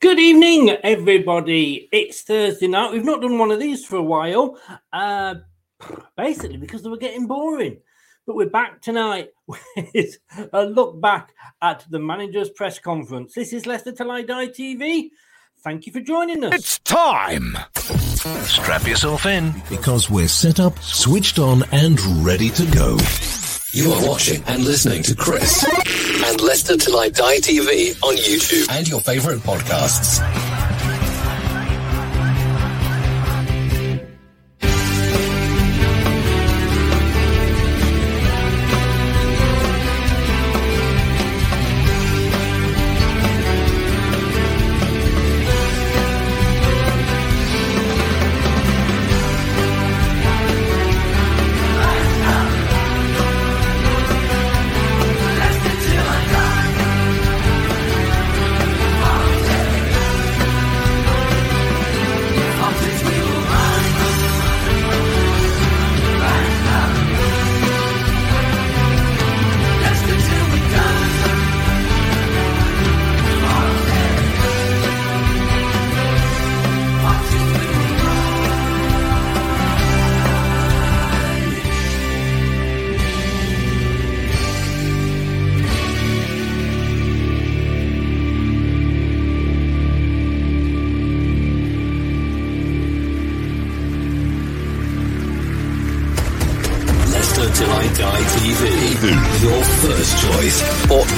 Good evening, everybody. It's Thursday night. We've not done one of these for a while, basically because they were getting boring. But we're back tonight with a look back at the manager's press conference. This is Leicester Till I Die TV. Thank you for joining us. It's time. Strap yourself in, because we're set up, switched on, and ready to go. You are watching and listening to Chris and Leicester Till I Die TV on YouTube and your favourite podcasts.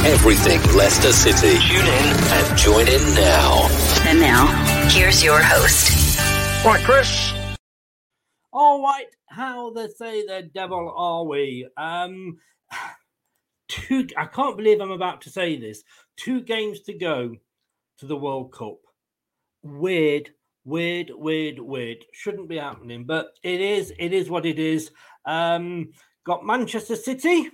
Everything Leicester City. Tune in and join in now. And now, here's your host. All right, Chris. All right, how they say the devil are we? I can't believe I'm about to say this. 2 games to go to the World Cup. Weird. Shouldn't be happening, but it is what it is. Got Manchester City.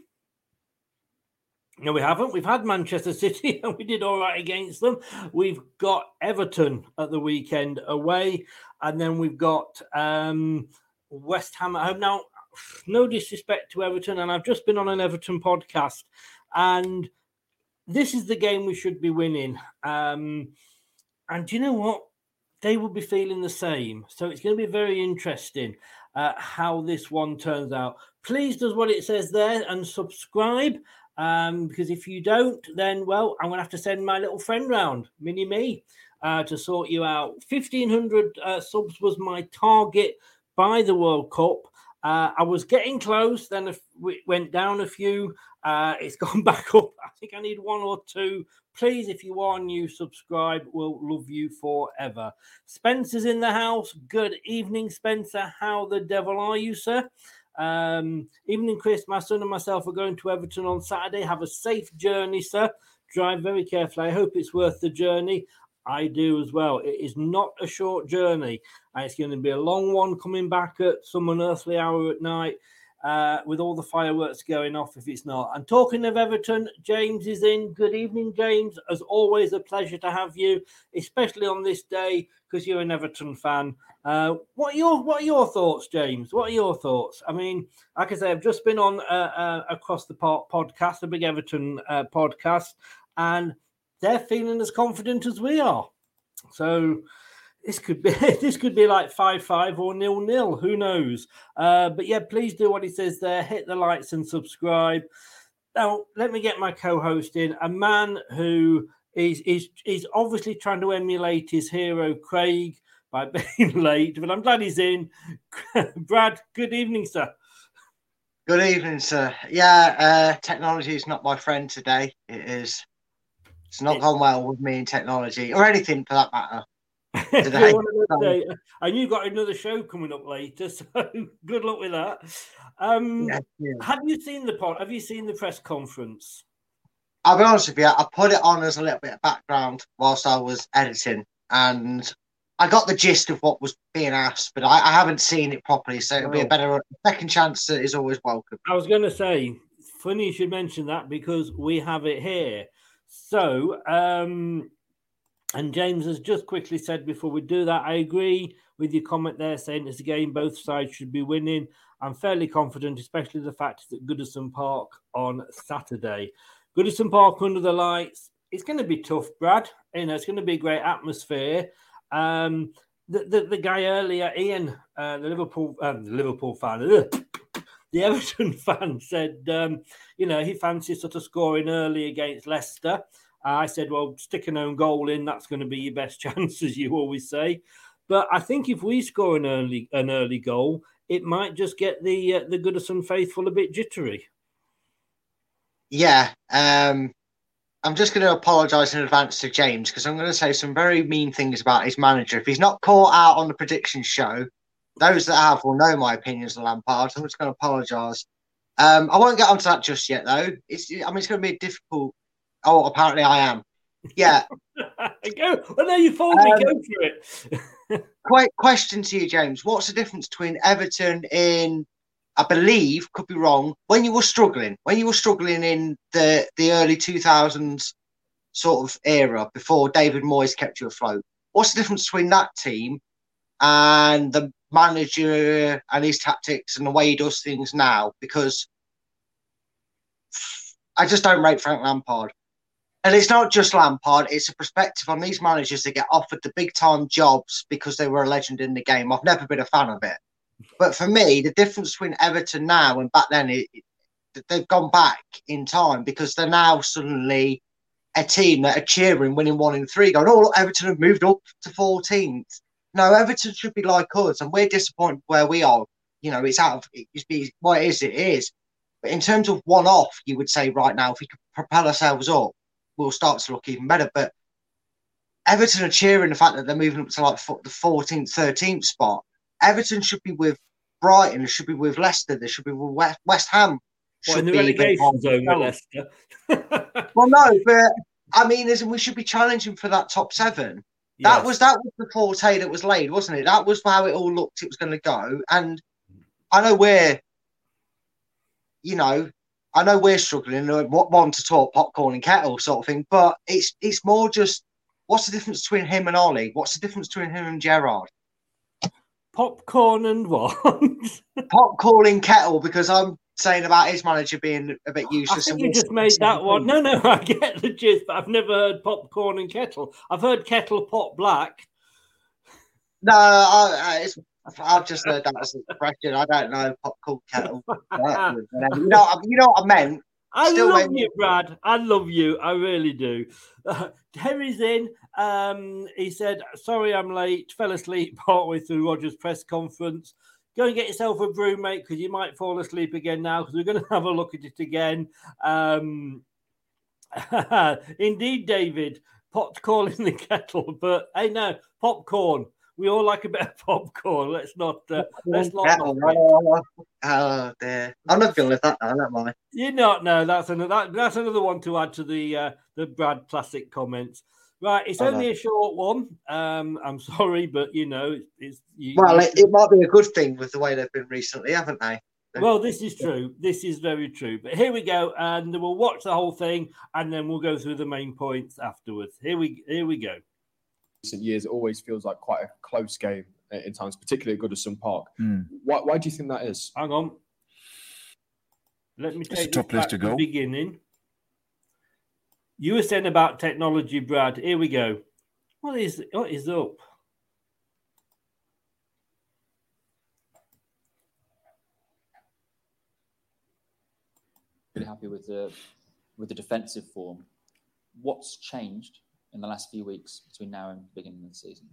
No, we haven't. We've had Manchester City and we did all right against them. We've got Everton at the weekend away. And then we've got West Ham at home. Now, no disrespect to Everton, and I've just been on an Everton podcast, and this is the game we should be winning. And do you know what? They will be feeling the same. So it's going to be very interesting how this one turns out. Please do what it says there and subscribe. Because if you don't, then, well, I'm going to have to send my little friend round, mini me, to sort you out. 1,500 subs was my target by the World Cup. I was getting close. Then it went down a few. It's gone back up. I think I need one or two. Please, if you are new, subscribe. We'll love you forever. Spencer's in the house. Good evening, Spencer. How the devil are you, sir? Evening, Chris. My son and myself are going to Everton on Saturday. Have a safe journey, sir. Drive very carefully. I hope it's worth the journey. I do as well. It is not a short journey. It's going to be a long one coming back at some unearthly hour at night with all the fireworks going off if it's not. And talking of Everton, James is in. Good evening, James. As always, a pleasure to have you, especially on this day because you're an Everton fan. What are your thoughts, James? What are your thoughts? I mean, like I say, I've just been on Across the Park podcast, a big Everton podcast, and they're feeling as confident as we are. So this could be like 5-5 or 0-0. Who knows? But yeah, please do what he says there. Hit the likes and subscribe. Now, let me get my co-host in, a man who is obviously trying to emulate his hero, Craig, by being late. But I'm glad he's in. Brad, good evening, sir. Good evening, sir. Yeah, technology is not my friend today. It is. It's not gone well with me in technology or anything for that matter. Today. And you've got another show coming up later, so good luck with that. Yeah. Have you seen the press conference? I'll be honest with you, I put it on as a little bit of background whilst I was editing, and I got the gist of what was being asked, but I haven't seen it properly, so it'll be a second chance that is always welcome. I was going to say, funny you should mention that because we have it here. So, and James has just quickly said before we do that, I agree with your comment there saying it's a game both sides should be winning. I'm fairly confident, especially the fact that Goodison Park on Saturday. Goodison Park under the lights. It's going to be tough, Brad. You know, it's going to be a great atmosphere. The guy earlier, Ian, the Liverpool fan, the Everton fan said, he fancies sort of scoring early against Leicester. I said, well, stick an own goal in. That's going to be your best chance, as you always say. But I think if we score an early goal, it might just get the Goodison faithful a bit jittery. Yeah. I'm just going to apologise in advance to James because I'm going to say some very mean things about his manager. If he's not caught out on the prediction show, those that have will know my opinions on Lampard. I'm just going to apologise. I won't get onto that just yet, though. It's going to be difficult. Oh, apparently I am. Yeah. Go. Well, no, you fooled me. Go for it. Quick question to you, James. What's the difference between Everton in, I believe, could be wrong, when you were struggling in the early 2000s sort of era before David Moyes kept you afloat? What's the difference between that team and the manager and his tactics and the way he does things now? Because I just don't rate Frank Lampard. And it's not just Lampard, it's a perspective on these managers that get offered the big-time jobs because they were a legend in the game. I've never been a fan of it. But for me, the difference between Everton now and back then, they've gone back in time because they're now suddenly a team that are cheering, winning 1 in 3, going, oh, look, Everton have moved up to 14th. No, Everton should be like us, and we're disappointed where we are. You know, it's out of what it is, it is. But in terms of one-off, you would say right now, if we could propel ourselves up, we'll start to look even better. But Everton are cheering the fact that they're moving up to like the 14th, 13th spot. Everton should be with Brighton. They should be with Leicester. They should be with West Ham. Well, in the relegation zone with Leicester. Well, no, but I mean, isn't we should be challenging for that top 7. Yes. That was the forte that was laid, wasn't it? That was how it all looked it was going to go. And I know we're struggling. One to talk popcorn and kettle sort of thing, but it's more just what's the difference between him and Ollie? What's the difference between him and Gerrard? Popcorn and what? Popcorn in kettle, because I'm saying about his manager being a bit useless. I think you just made that one. No, I get the gist, but I've never heard popcorn and kettle. I've heard kettle pot black. No, I've just heard that as an expression. I don't know popcorn kettle. You know what I meant. I love you, Brad. I love you. I really do. Terry's in. He said, sorry I'm late. Fell asleep partway through Roger's press conference. Go and get yourself a brew, mate, because you might fall asleep again now, because we're going to have a look at it again. Indeed, David. Pot calling the kettle. But, hey, no, popcorn. We all like a bit of popcorn. Let's not. Oh dear, I'm not feeling that. I don't mind. You're not. No, that's another one to add to the Brad classic comments. Right, it's only a short one. I'm sorry, but you know it's. It might be a good thing with the way they've been recently, haven't they? Well, this is true. This is very true. But here we go, and we'll watch the whole thing, and then we'll go through the main points afterwards. Here we go. Recent years, it always feels like quite a close game in times, particularly at Goodison Park. Mm. Why do you think that is? Hang on. Let me take you back to the beginning. You were saying about technology, Brad. Here we go. What is up? Really happy with the defensive form. What's changed in the last few weeks between now and the beginning of the season?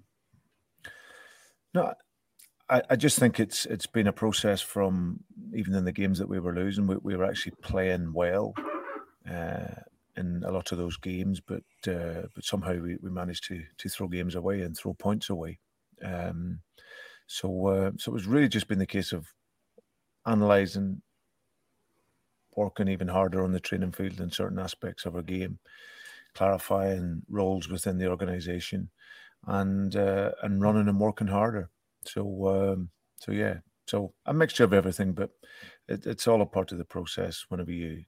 No, I just think it's been a process from, even in the games that we were losing, we were actually playing well in a lot of those games, but somehow we managed to throw games away and throw points away. So it's really just been the case of analysing, working even harder on the training field in certain aspects of our game, clarifying roles within the organisation, and running and working harder. So a mixture of everything, but it's all a part of the process. Whenever you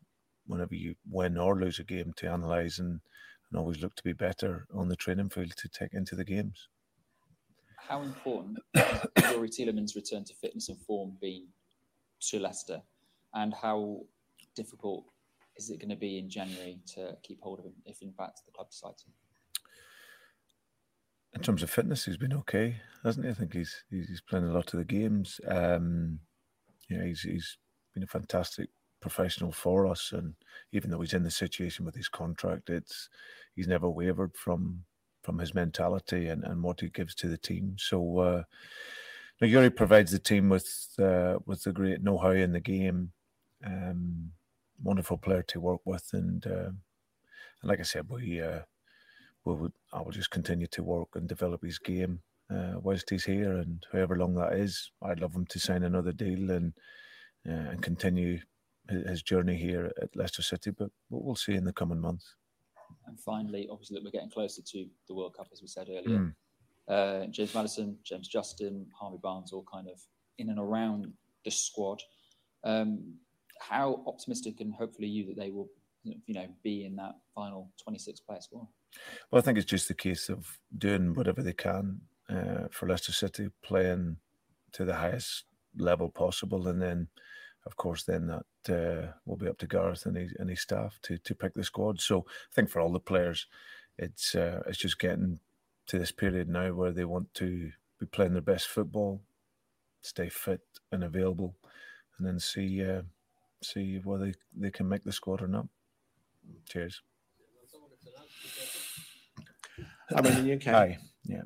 win or lose a game, to analyse and always look to be better on the training field to take into the games. How important has Youri Tielemans' return to fitness and form been to Leicester, and how difficult is it going to be in January to keep hold of him if, in fact, the club decides him? In terms of fitness, he's been okay, hasn't he? I think he's playing a lot of the games. He's been a fantastic professional for us, and even though he's in the situation with his contract, he's never wavered from his mentality and what he gives to the team. So, Youri provides the team with the great know-how in the game. Wonderful player to work with, and like I said, I will just continue to work and develop his game whilst he's here, and however long that is. I'd love him to sign another deal and continue his journey here at Leicester City, but we'll see in the coming months. And finally, obviously, look, we're getting closer to the World Cup, as we said earlier. James Maddison, James Justin, Harvey Barnes, all kind of in and around the squad. How optimistic and hopefully you that they will, be in that final 26-player squad? Well, I think it's just the case of doing whatever they can for Leicester City, playing to the highest level possible, and then, of course, that will be up to Gareth and his staff to pick the squad. So I think for all the players, it's just getting to this period now where they want to be playing their best football, stay fit and available, and then see whether they can make the squad or not. Cheers. I mean, in the UK. Hi. Yeah.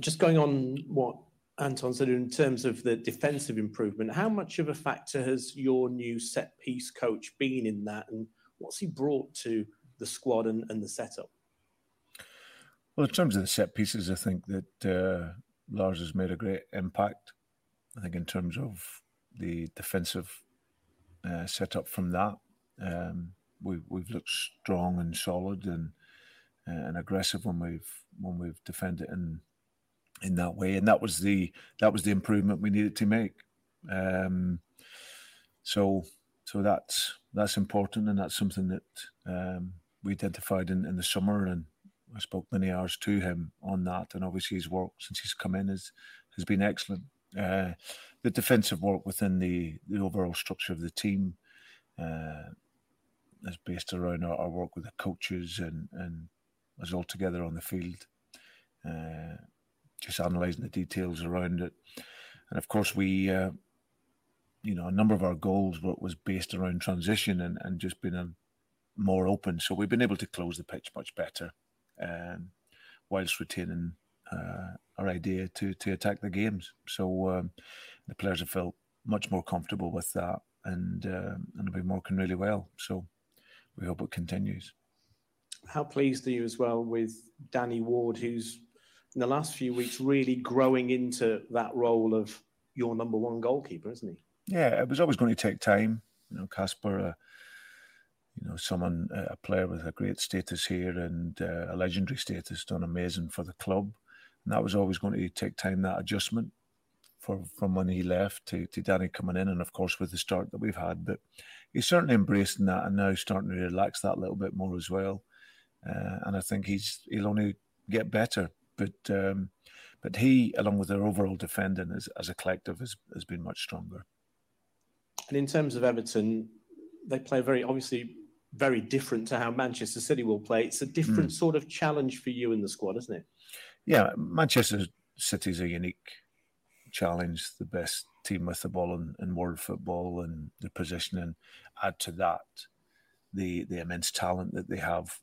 Just going on what Anton said in terms of the defensive improvement, how much of a factor has your new set-piece coach been in that, and what's he brought to the squad and the setup? Well, in terms of the set-pieces, I think that Lars has made a great impact. I think in terms of the defensive set up from that, we've looked strong and solid and aggressive when we've defended in that way, and that was the improvement we needed to make. So that's important, and that's something that we identified in the summer, and I spoke many hours to him on that, and obviously his work since he's come in has been excellent. the defensive work within the overall structure of the team is based around our work with the coaches and us all together on the field, just analysing the details around it. And of course, we, a number of our goals was based around transition and just being more open. So we've been able to close the pitch much better whilst retaining our idea to attack the games. So the players have felt much more comfortable with that and have been working really well. So we hope it continues. How pleased are you as well with Danny Ward, who's in the last few weeks really growing into that role of your number one goalkeeper, isn't he? Yeah, it was always going to take time. Casper, a player with a great status here and a legendary status, done amazing for the club. And that was always going to take time, that adjustment from when he left to Danny coming in. And of course, with the start that we've had, but he's certainly embracing that and now starting to relax that a little bit more as well. And I think he'll only get better. But he, along with their overall defending as a collective, has been much stronger. And in terms of Everton, they play very different to how Manchester City will play. It's a different sort of challenge for you in the squad, isn't it? Yeah, Manchester City's a unique challenge, the best team with the ball in world football, and the positioning. Add to that the immense talent that they have.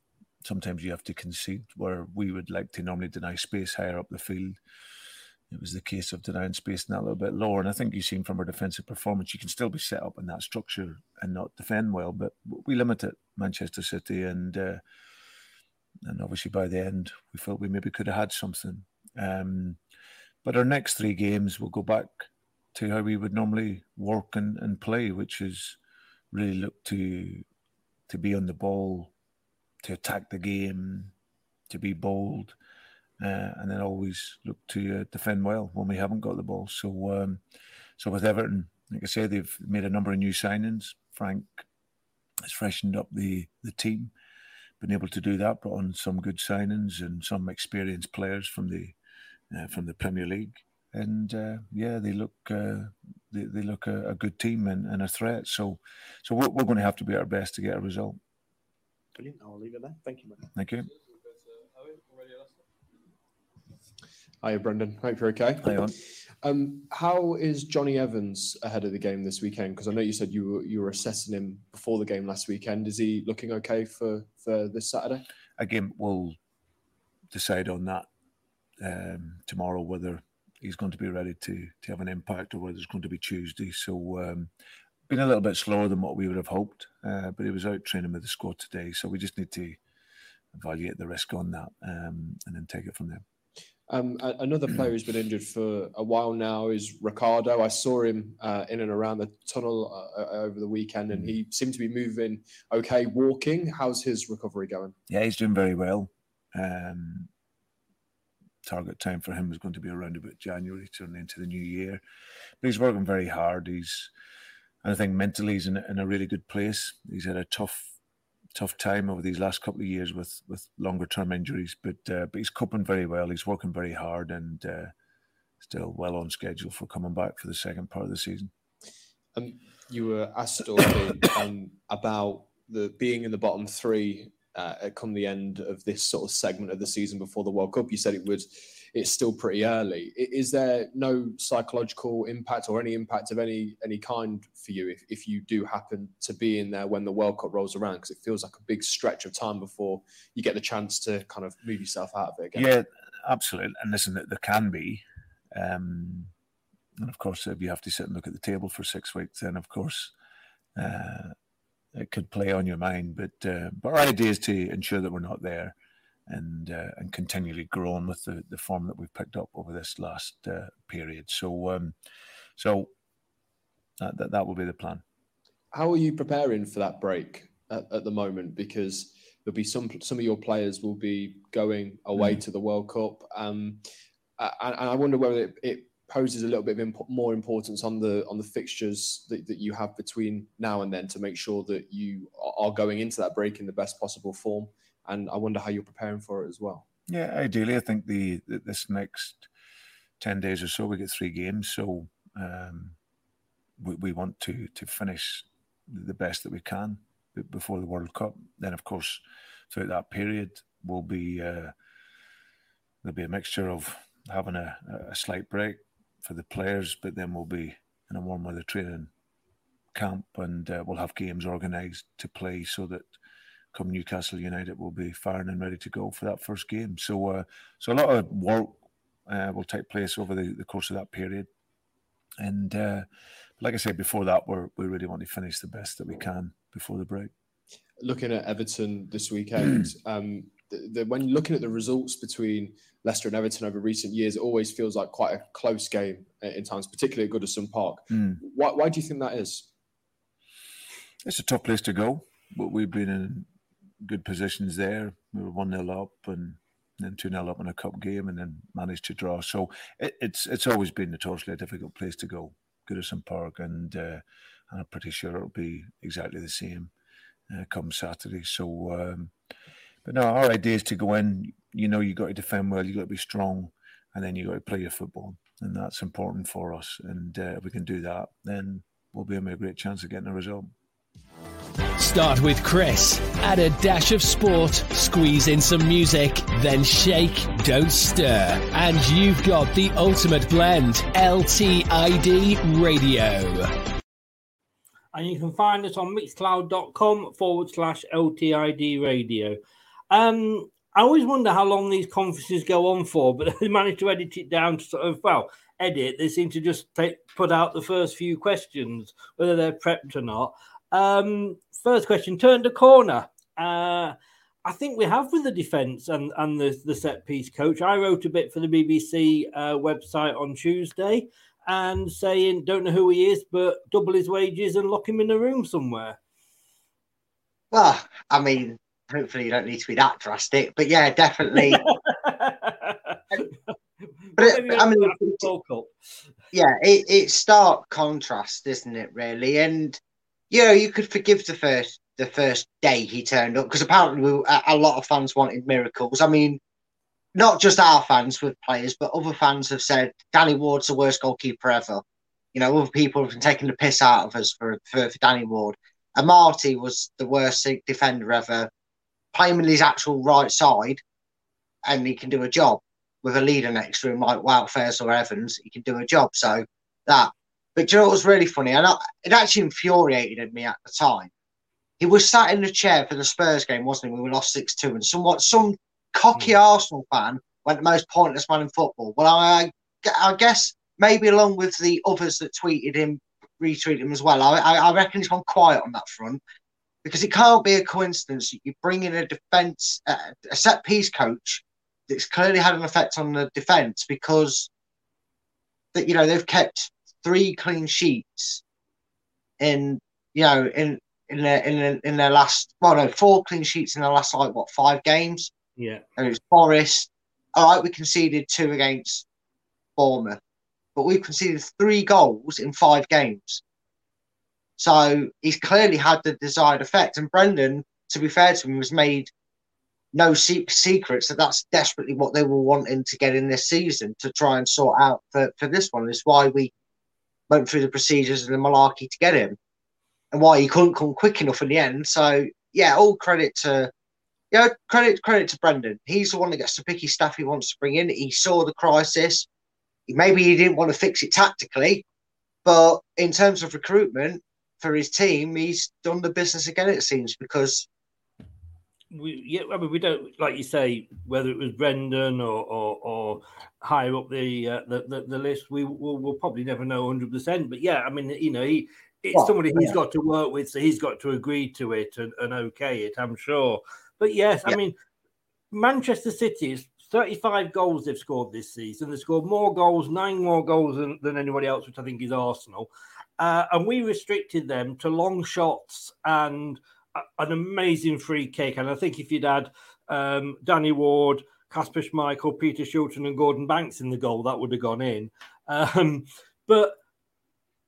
Sometimes you have to concede where we would like to normally deny space higher up the field. It was the case of denying space and that a little bit lower. And I think you've seen from our defensive performance, you can still be set up in that structure and not defend well. But we limited Manchester City and obviously by the end, we felt we maybe could have had something. But our next three games, we'll go back to how we would normally work and play, which is really look to be on the ball, to attack the game, to be bold, and then always look to defend well when we haven't got the ball. So with Everton, like I say, they've made a number of new signings. Frank has freshened up the team, been able to do that, brought on some good signings and some experienced players from the Premier League. And they look a good team and a threat. So we're going to have to be at our best to get a result. Brilliant. I'll leave it there. Thank you, man. Thank you. Hiya, Brendan. Hope you're okay. Hiya. How is Johnny Evans ahead of the game this weekend? Because I know you said you were assessing him before the game last weekend. Is he looking okay for this Saturday? Again, we'll decide on that tomorrow, whether he's going to be ready to have an impact or whether it's going to be Tuesday. So, been a little bit slower than what we would have hoped, but he was out training with the squad today, so we just need to evaluate the risk on that and then take it from there. Another player who's been injured for a while now is Ricardo. I saw him in and around the tunnel over the weekend, and he seemed to be moving okay, walking. How's his recovery going? Yeah, he's doing very well. Target time for him was going to be around about January, turning into the new year. But he's working very hard. I think mentally he's in a really good place. He's had a tough time over these last couple of years with longer term injuries, but he's coping very well. He's working very hard and still well on schedule for coming back for the second part of the season. You were asked about being in the bottom three come the end of this sort of segment of the season before the World Cup. You said it's still pretty early. Is there no psychological impact or any impact of any kind for you if you do happen to be in there when the World Cup rolls around? Because it feels like a big stretch of time before you get the chance to kind of move yourself out of it again. Yeah, absolutely. And listen, there can be. And of course, if you have to sit and look at the table for 6 weeks, then of course it could play on your mind. But our idea is to ensure that we're not there. And continually growing with the form that we've picked up over this last period. So that will be the plan. How are you preparing for that break at the moment? Because there'll be some of your players will be going away to the World Cup, and I wonder whether it poses a little bit of more importance on the fixtures that you have between now and then to make sure that you are going into that break in the best possible form. And I wonder how you're preparing for it as well. Yeah, ideally, I think this next 10 days or so, we get 3 games. So we want to finish the best that we can before the World Cup. Then, of course, throughout that period, we'll be there'll be a mixture of having a slight break for the players, but then we'll be in a warm weather training camp, and we'll have games organised to play so that come Newcastle United, we'll be firing and ready to go for that first game. So, so a lot of work will take place over the course of that period. And like I said before that, we really want to finish the best that we can before the break. Looking at Everton this weekend, when you're looking at the results between Leicester and Everton over recent years, it always feels like quite a close game in times, particularly at Goodison Park. Why do you think that is? It's a tough place to go, but we've been in good positions there. We were 1-0 up and then 2-0 up in a cup game and then managed to draw. So it's always been notoriously a difficult place to go, Goodison Park, and I'm pretty sure it'll be exactly the same come Saturday. So, but no, our idea is to go in, you know, you've got to defend well, you've got to be strong, and then you've got to play your football. And that's important for us. And if we can do that, then we'll be in a great chance of getting a result. Start with Chris, add a dash of sport, squeeze in some music, then shake, don't stir. And you've got the ultimate blend, LTID Radio. And you can find us on mixcloud.com/LTID Radio. I always wonder how long these conferences go on for, but they managed to edit it down to sort of, they seem to just put out the first few questions, whether they're prepped or not. First question, turned a corner. I think we have with the defence and the set-piece coach. I wrote a bit for the BBC website on Tuesday and saying, don't know who he is, but double his wages and lock him in a room somewhere. Well, I mean, hopefully you don't need to be that drastic, but yeah, definitely. It's stark contrast, isn't it, really? And you know, you could forgive the first day he turned up, because apparently a lot of fans wanted miracles. I mean, not just our fans with players, but other fans have said Danny Ward's the worst goalkeeper ever. You know, other people have been taking the piss out of us for Danny Ward. Amartey was the worst defender ever. Play him in his actual right side, and he can do a job with a leader next to him like Faes or Evans. He can do a job. So that. But do you know what was really funny? And it actually infuriated me at the time. He was sat in the chair for the Spurs game, wasn't he? We were lost 6-2. And some cocky Arsenal fan went the most pointless man in football. Well, I guess maybe along with the others that tweeted him, retweeted him as well, I reckon he's gone quiet on that front, because it can't be a coincidence that you bring in a set-piece coach that's clearly had an effect on the defence, because that, you know, they've kept 3 clean sheets in their last 4 clean sheets in their last 5 games. Yeah. And it was Forest. All right, we conceded 2 against Bournemouth, but we've conceded 3 goals in 5 games. So he's clearly had the desired effect. And Brendan, to be fair to him, has made no secrets that that's desperately what they were wanting to get in this season, to try and sort out for this one. It's why we went through the procedures and the malarkey to get him, and why he couldn't come quick enough in the end. So yeah, all credit to Brendan. He's the one that gets to pick his staff he wants to bring in. He saw the crisis. Maybe he didn't want to fix it tactically, but in terms of recruitment for his team, he's done the business again, it seems, because we don't, like you say, whether it was Brendan or higher up the list, we'll probably never know 100%. But yeah, I mean, you know, it's somebody he's got to work with, so he's got to agree to it and okay it, I'm sure. But yes, I mean, Manchester City is 35 goals they've scored this season. They scored more goals, 9 more goals than anybody else, which I think is Arsenal. And we restricted them to long shots and an amazing free kick. And I think if you'd had Danny Ward, Casper, Schmeichel, Peter Shilton and Gordon Banks in the goal, that would have gone in. But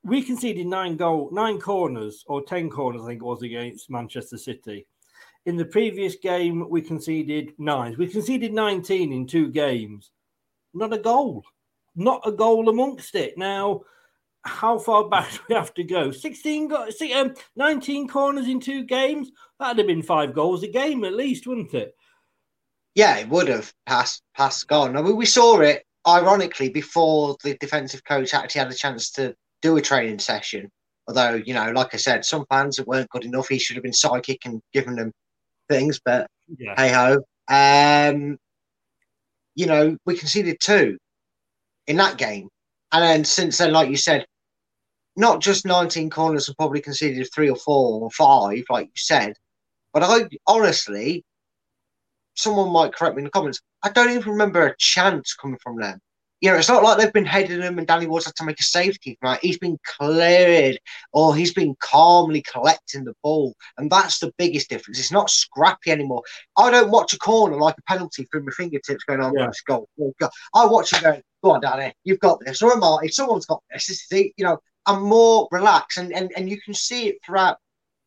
we conceded 9 corners or 10 corners, I think it was, against Manchester City. In the previous game, we conceded 9. We conceded 19 in 2 games. Not a goal. not a goal amongst it. Now, how far back do we have to go? 19 corners in 2 games. That'd have been 5 goals a game at least, wouldn't it? Yeah, it would have passed gone. I mean, we saw it, ironically, before the defensive coach actually had a chance to do a training session. Although, you know, like I said, some fans that weren't good enough, he should have been psychic and given them things, but yeah. Hey-ho. You know, we conceded 2 in that game. And then since then, like you said, not just 19 corners and probably conceded 3 or 4 or 5, like you said, but I honestly, someone might correct me in the comments, I don't even remember a chance coming from them. You know, it's not like they've been heading them and Danny Ward's had to make a safety, right? He's been cleared or he's been calmly collecting the ball. And that's the biggest difference. It's not scrappy anymore. I don't watch a corner like a penalty through my fingertips going on. Yeah. Goal. Oh, God. I watch him going, go on, Danny, you've got this. Or Amartey, someone's got this. This is the, you know, I'm more relaxed and you can see it throughout.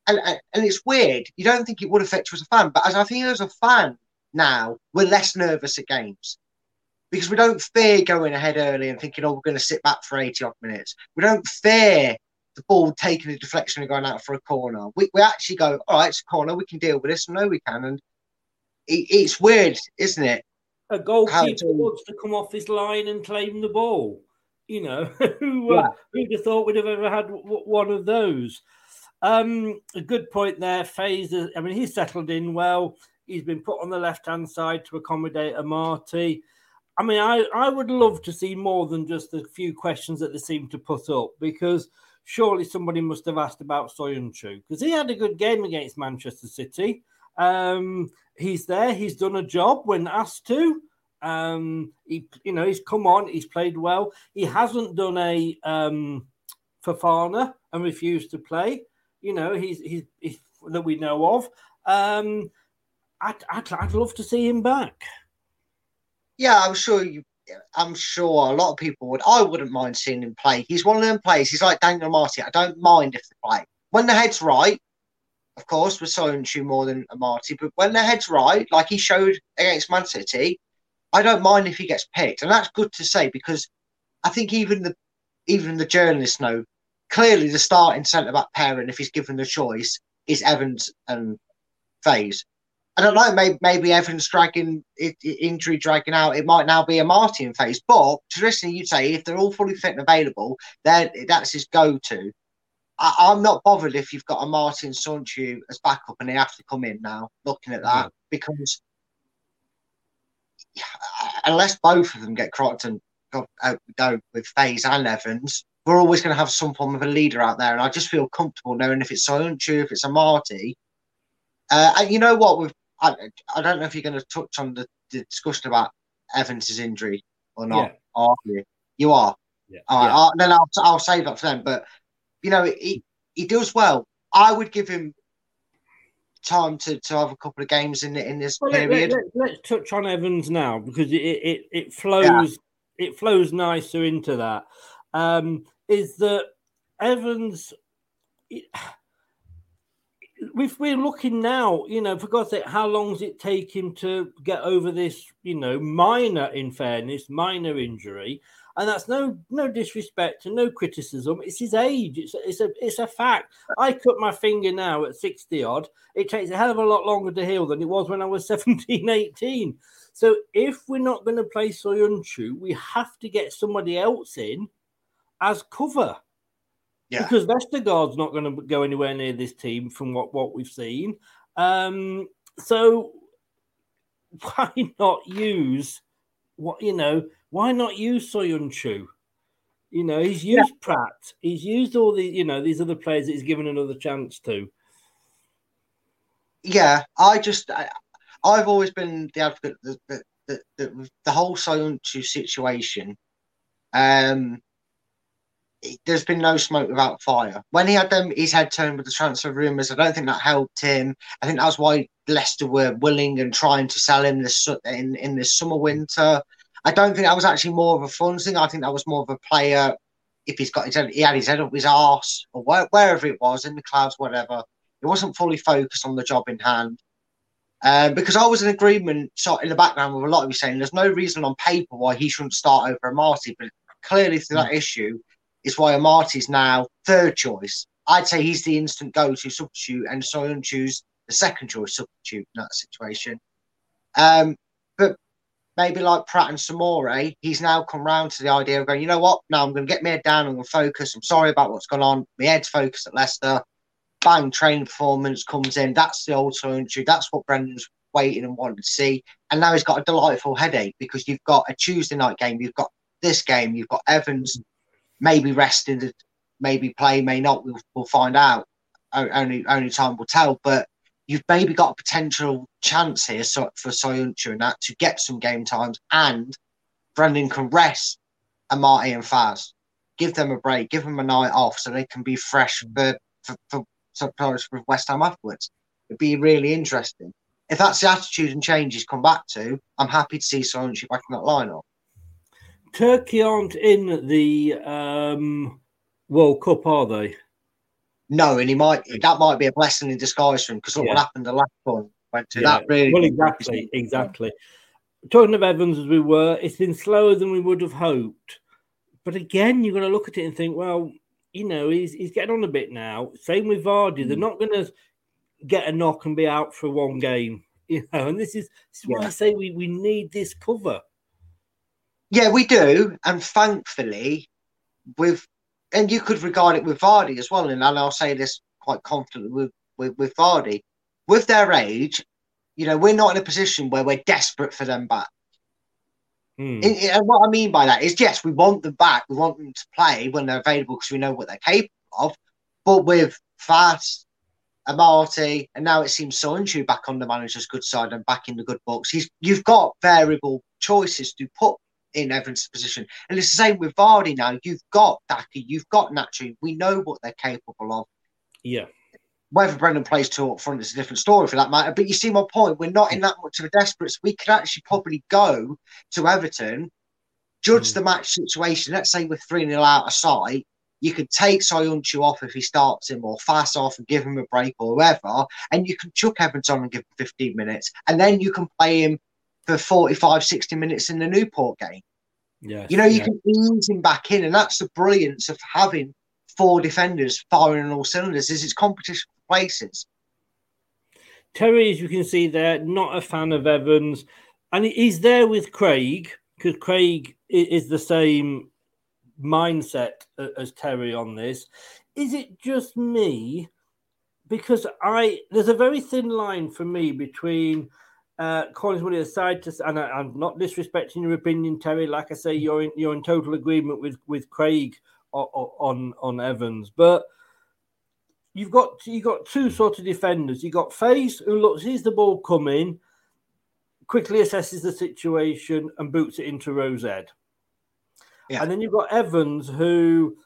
And it's weird. You don't think it would affect you as a fan. But as I think as a fan now, we're less nervous at games. Because we don't fear going ahead early and thinking, oh, we're going to sit back for 80-odd minutes. We don't fear the ball taking a deflection and going out for a corner. We actually go, all right, it's a corner. We can deal with this. No, we can. And it's weird, isn't it? A goalkeeper wants to come off his line and claim the ball. You know, who'd have thought we'd have ever had one of those? A good point there, Faes. I mean, he's settled in well. He's been put on the left-hand side to accommodate Amartey. I mean, I would love to see more than just the few questions that they seem to put up, because surely somebody must have asked about Soyuncu, because he had a good game against Manchester City. He's there. He's done a job when asked to. He's come on. He's played well. He hasn't done a Fofana and refused to play. You know, he's that we know of. I'd love to see him back. Yeah, I'm sure a lot of people would. I wouldn't mind seeing him play. He's one of them players. He's like Daniel Amartey. I don't mind if they play. When the head's right, of course, we're Soyuncu more than Amartey, but when the head's right, like he showed against Man City, I don't mind if he gets picked. And that's good to say, because I think even the journalists know, clearly the starting centre-back pairing, if he's given the choice, is Evans and Faes. I don't know, maybe Evans dragging out. It might now be Amartey and Faes. But traditionally, you'd say if they're all fully fit and available, that's his go-to. I'm not bothered if you've got Amartey and Soyuncu as backup and they have to come in now, looking at that, because unless both of them get crocked and go with Faes and Evans, we're always going to have some form of a leader out there. And I just feel comfortable knowing if it's Soyuncu, if it's Amartey. And you know what? I don't know if you're going to touch on the discussion about Evans' injury or not. Yeah. Are you? You are. Yeah. All right. Yeah. Then I'll save that for them. But, you know, he does well. I would give him time to have a couple of games in this period. Let's touch on Evans now, because it flows it flows nicer into that. Is that Evans... We're looking now, you know, for God's sake, how long does it take him to get over this, you know, minor injury? And that's no disrespect and no criticism. It's his age. It's a fact. I cut my finger now at 60-odd. It takes a hell of a lot longer to heal than it was when I was 17, 18. So if we're not going to play Soyuncu, we have to get somebody else in as cover. Yeah. Because Vestergaard's not going to go anywhere near this team from what we've seen. So why not use why not use Soyuncu? You know, he's used Praet. He's used all the, you know, these other players that he's given another chance to. Yeah, I've always been the advocate the whole Soyuncu situation. There's been no smoke without fire. When he had his head turned with the transfer rumours, I don't think that helped him. I think that's why Leicester were willing and trying to sell him this in this summer-winter. I don't think that was actually more of a funds thing. I think that was more of a player, if he had his head up his arse or wherever it was, in the clouds, whatever. He wasn't fully focused on the job in hand. Because I was in agreement in the background with a lot of you saying there's no reason on paper why he shouldn't start over Amartey, but clearly through that issue is why Amartey's now third choice. I'd say he's the instant go-to substitute and Soyuncu's the second choice substitute in that situation. But maybe like Praet and Soumaré, he's now come round to the idea of going, you know what, now I'm going to get my head down and I'm going to focus. I'm sorry about what's gone on. My head's focused at Leicester. Bang, training performance comes in. That's the old Soyuncu. That's what Brendan's waiting and wanting to see. And now he's got a delightful headache because you've got a Tuesday night game. You've got this game. You've got Evans maybe rested, maybe play, may not. We'll find out. Only time will tell. But you've maybe got a potential chance here for Soyuncu and that to get some game times, and Brendan can rest Amartey and Faes. Give them a break, give them a night off so they can be fresh for West Ham afterwards. It'd be really interesting. If that's the attitude and change he's come back to, I'm happy to see Soyuncu back in that lineup. Turkey aren't in the World Cup, are they? No, and that might be a blessing in disguise for him, because what happened the last one went to that really. Well, exactly. Talking of Evans, as we were, it's been slower than we would have hoped. But again, you're going to look at it and think, well, you know, he's getting on a bit now. Same with Vardy. They're not going to get a knock and be out for one game, you know. And this is why I say we need this cover. Yeah, we do, and thankfully, and you could regard it with Vardy as well, and I'll say this quite confidently with Vardy. With their age, you know, we're not in a position where we're desperate for them back. And what I mean by that is, yes, we want them back. We want them to play when they're available because we know what they're capable of. But with Faes, Amartey, and now it seems Soyuncu back on the manager's good side and back in the good books, you've got variable choices to put in Evans' position. And it's the same with Vardy now. You've got Daki, you've got Nacho. We know what they're capable of. Yeah. Whether Brendan plays two up front is a different story for that matter. But you see my point. We're not in that much of a desperate. We could actually probably go to Everton, judge the match situation. Let's say we're 3-0 out of sight. You could take Soyuncu off if he starts him, or Faes off and give him a break or whoever. And you can chuck Evans on and give him 15 minutes. And then you can play him for 45, 60 minutes in the Newport game. Yes, you know, you can ease him back in. And that's the brilliance of having 4 defenders firing on all cylinders. Is its competition for places. Terry, as you can see there, not a fan of Evans. And he's there with Craig, because Craig is the same mindset as Terry on this. Is it just me? Because there's a very thin line for me between Collins would decide to, and I'm not disrespecting your opinion, Terry. Like I say, you're in total agreement with Craig on Evans, but you've got two sort of defenders. You've got Faes, who sees the ball coming, quickly assesses the situation and boots it into Rose Ed. Yeah. And then you've got Evans, who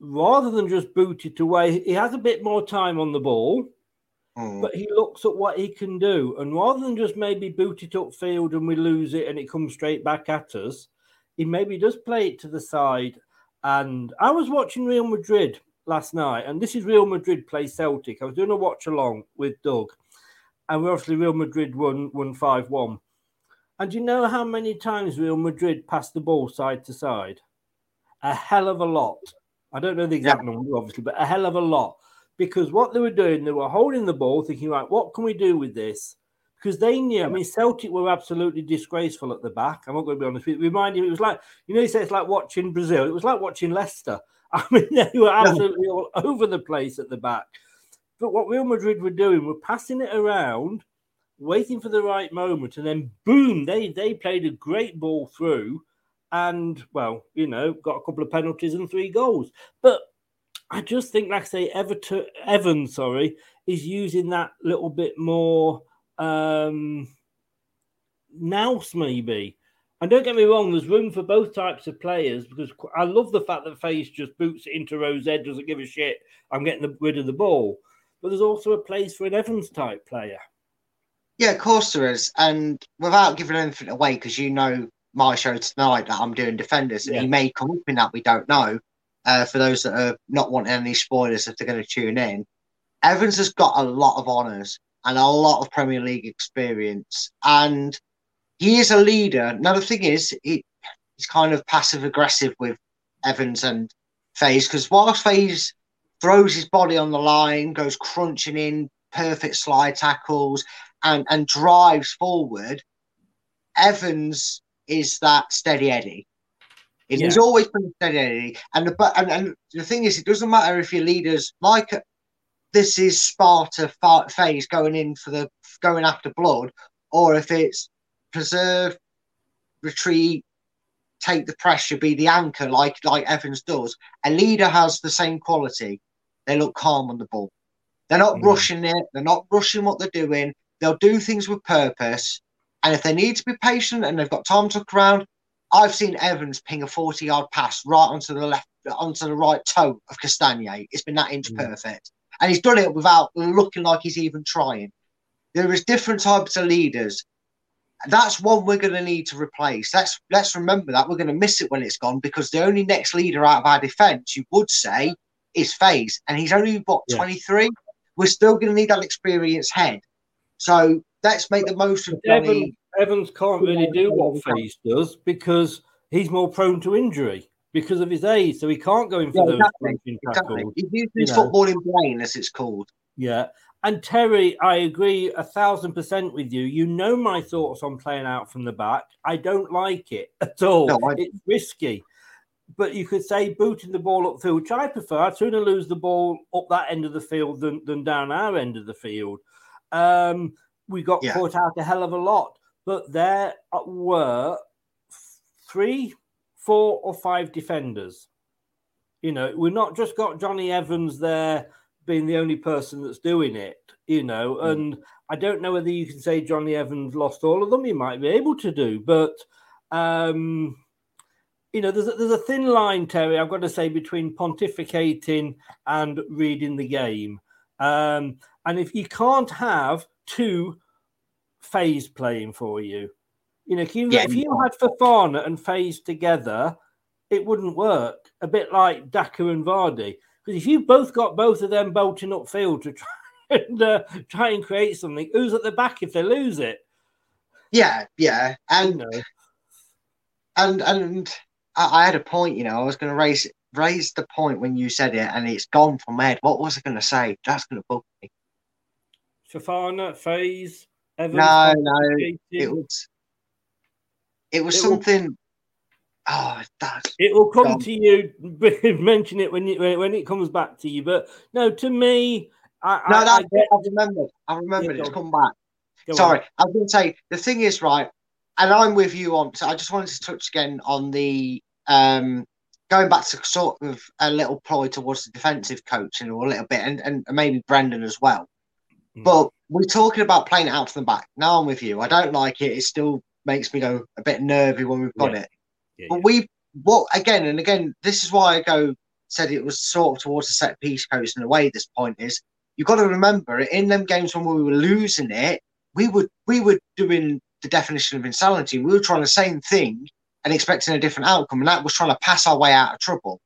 rather than just boot it away, he has a bit more time on the ball, but he looks at what he can do. And rather than just maybe boot it upfield and we lose it and it comes straight back at us, he maybe does play it to the side. And I was watching Real Madrid last night, and this is Real Madrid play Celtic. I was doing a watch-along with Doug, and we obviously Real Madrid won 5-1. And do you know how many times Real Madrid passed the ball side to side? A hell of a lot. I don't know the exact number, obviously, but a hell of a lot. Because what they were doing, they were holding the ball, thinking, right, what can we do with this? Because they knew, I mean, Celtic were absolutely disgraceful at the back. I'm not going to be honest with you. It reminded me, it was like, you know, you say it's like watching Brazil. It was like watching Leicester. I mean, they were absolutely all over the place at the back. But what Real Madrid were doing, were passing it around, waiting for the right moment, and then boom, they played a great ball through and, well, you know, got a couple of penalties and 3 goals. But I just think, like I say, Evans is using that little bit more... Nous maybe, and don't get me wrong, there's room for both types of players, because I love the fact that Faes just boots it into Rose Ed, doesn't give a shit, I'm getting rid of the ball. But there's also a place for an Evans type player. Yeah, of course there is. And without giving anything away, because you know my show tonight that I'm doing defenders, and he may come up in that, we don't know, for those that are not wanting any spoilers if they're going to tune in. Evans has got a lot of honours. and a lot of Premier League experience. And he is a leader. Now, the thing is, he's kind of passive-aggressive with Evans and Faes, because whilst Faes throws his body on the line, goes crunching in, perfect slide tackles, and drives forward, Evans is that steady Eddie. Yeah. He's always been steady Eddie. And the thing is, it doesn't matter if your leader's like, this is Sparta Faes going after blood, or if it's preserve, retreat, take the pressure, be the anchor like Evans does. A leader has the same quality. They look calm on the ball. They're not rushing it. They're not rushing what they're doing. They'll do things with purpose. And if they need to be patient and they've got time to look around, I've seen Evans ping a 40-yard pass right onto the right toe of Castagne. It's been that inch perfect. And he's done it without looking like he's even trying. There is different types of leaders. That's one we're going to need to replace. Let's remember that. We're going to miss it when it's gone, because the only next leader out of our defence, you would say, is Faes. And he's only, 23? We're still going to need that experienced head. So let's make the most of Johnny. Evans can't really do what Faes does, because he's more prone to injury because of his age. So he can't go in for those punching tackles. He's using his footballing brain, as it's called. Yeah. And Terry, I agree 1,000% with you. You know my thoughts on playing out from the back. I don't like it at all. No, it's risky. But you could say booting the ball upfield, which I prefer. I'd sooner lose the ball up that end of the field than down our end of the field. We got caught out a hell of a lot. But there were 3, 4 or 5 defenders. You know, we've not just got Johnny Evans there being the only person that's doing it, you know, and I don't know whether you can say Johnny Evans lost all of them. He might be able to do, but, you know, there's a thin line, Terry, I've got to say, between pontificating and reading the game. And if you can't have 2 Faes playing for you, you know, if you had Fofana and Faes together, it wouldn't work. A bit like Daka and Vardy. Because if you've both got both of them bolting upfield to try and create something, who's at the back if they lose it? Yeah. And I had a point, you know, I was going to raise the point when you said it, and it's gone from my head. What was I going to say? That's going to bug me. Fofana, Faes, Evans. No. It was something... Oh, it will come to you. Mention it when it comes back to you. But no, to me, I remembered. It's come back. Sorry, I was going to say the thing is right, and I'm with you on. So I just wanted to touch again on the going back to sort of a little ploy towards the defensive coaching, or a little bit, and maybe Brendan as well. Mm. But we're talking about playing it out from the back. Now I'm with you. I don't like it. It still makes me go a bit nervy when we've got it. Yeah, but again, this is why I said it was sort of towards the set piece coach in a way. This point is, you've got to remember it in them games when we were losing it, we were doing the definition of insanity. We were trying the same thing and expecting a different outcome, and that was trying to pass our way out of trouble.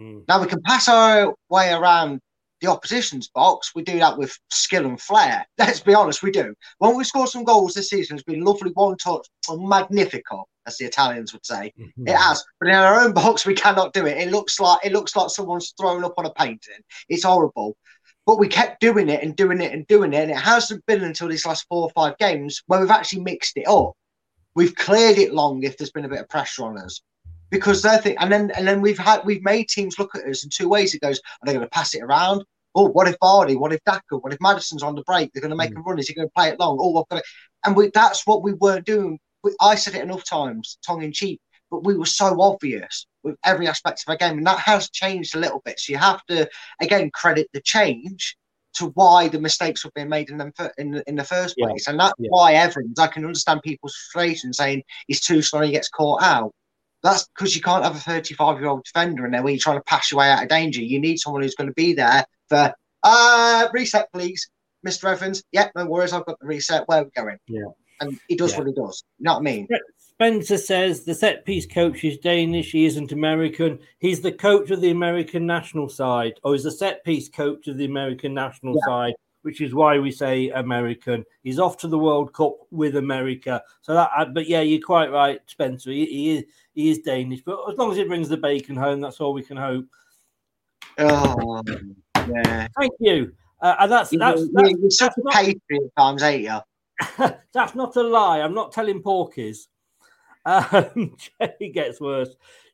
Now we can pass our way around the opposition's box. We do that with skill and flair. Let's be honest, we do. When we score some goals this season, it's been lovely, one touch, magnifico, as the Italians would say. Mm-hmm. It has, but in our own box, we cannot do it. It looks like someone's thrown up on a painting. It's horrible, but we kept doing it, and it hasn't been until these last 4 or 5 games where we've actually mixed it up. We've cleared it long if there's been a bit of pressure on us. Because they're thinking, and then we've made teams look at us in 2 ways. It goes, are they going to pass it around? Oh, what if Vardy? What if Daka? What if Madison's on the break? They're going to make a run. Is he going to play it long? That's what we weren't doing. I said it enough times, tongue in cheek, but we were so obvious with every aspect of our game, and that has changed a little bit. So you have to again credit the change to why the mistakes were being made in the first place, and that's why Evans. I can understand people's frustration saying he's too slow and he gets caught out. That's because you can't have a 35-year-old defender in there when you're trying to pass your way out of danger. You need someone who's going to be there for, reset, please, Mr. Evans. Yeah, no worries, I've got the reset. Where are we going? Yeah. And he does what he does. You know what I mean? Spencer says the set-piece coach is Danish. He isn't American. He's the coach of the American national side, or he's the set-piece coach of the American national side, which is why we say American. He's off to the World Cup with America. So that, but yeah, you're quite right, Spencer. He is Danish, but as long as he brings the bacon home, that's all we can hope. Oh, yeah. Thank you. And that's you're such a patriot, times, ain't you? That's not a lie. I'm not telling porkies. It gets worse.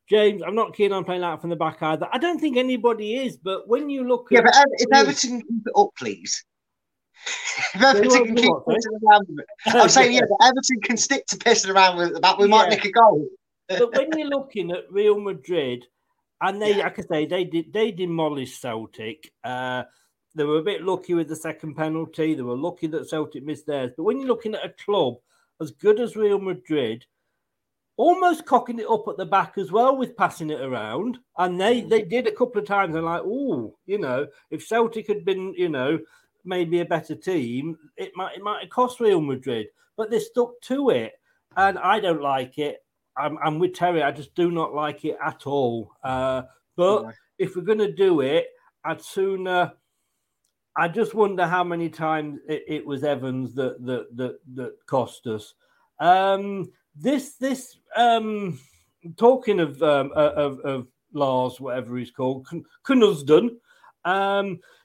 James, I'm not keen on playing out from the back either. I don't think anybody is, but when you look at... Yeah, but if Everton can keep it up, please. If Everton can keep pissing around with it. I'm saying, yeah, but Everton can stick to pissing around with it at the back. We might nick a goal. But when you're looking at Real Madrid, and they, like I say, they demolished Celtic. They were a bit lucky with the second penalty. They were lucky that Celtic missed theirs. But when you're looking at a club as good as Real Madrid... almost cocking it up at the back as well with passing it around. And they did a couple of times. They're like, oh, you know, if Celtic had been, you know, maybe a better team, it might have cost Real Madrid. But they stuck to it. And I don't like it. I'm with Terry. I just do not like it at all. But if we're going to do it, I'd sooner... I just wonder how many times it was Evans that cost us. This talking of Lars, whatever he's called, Knudsden,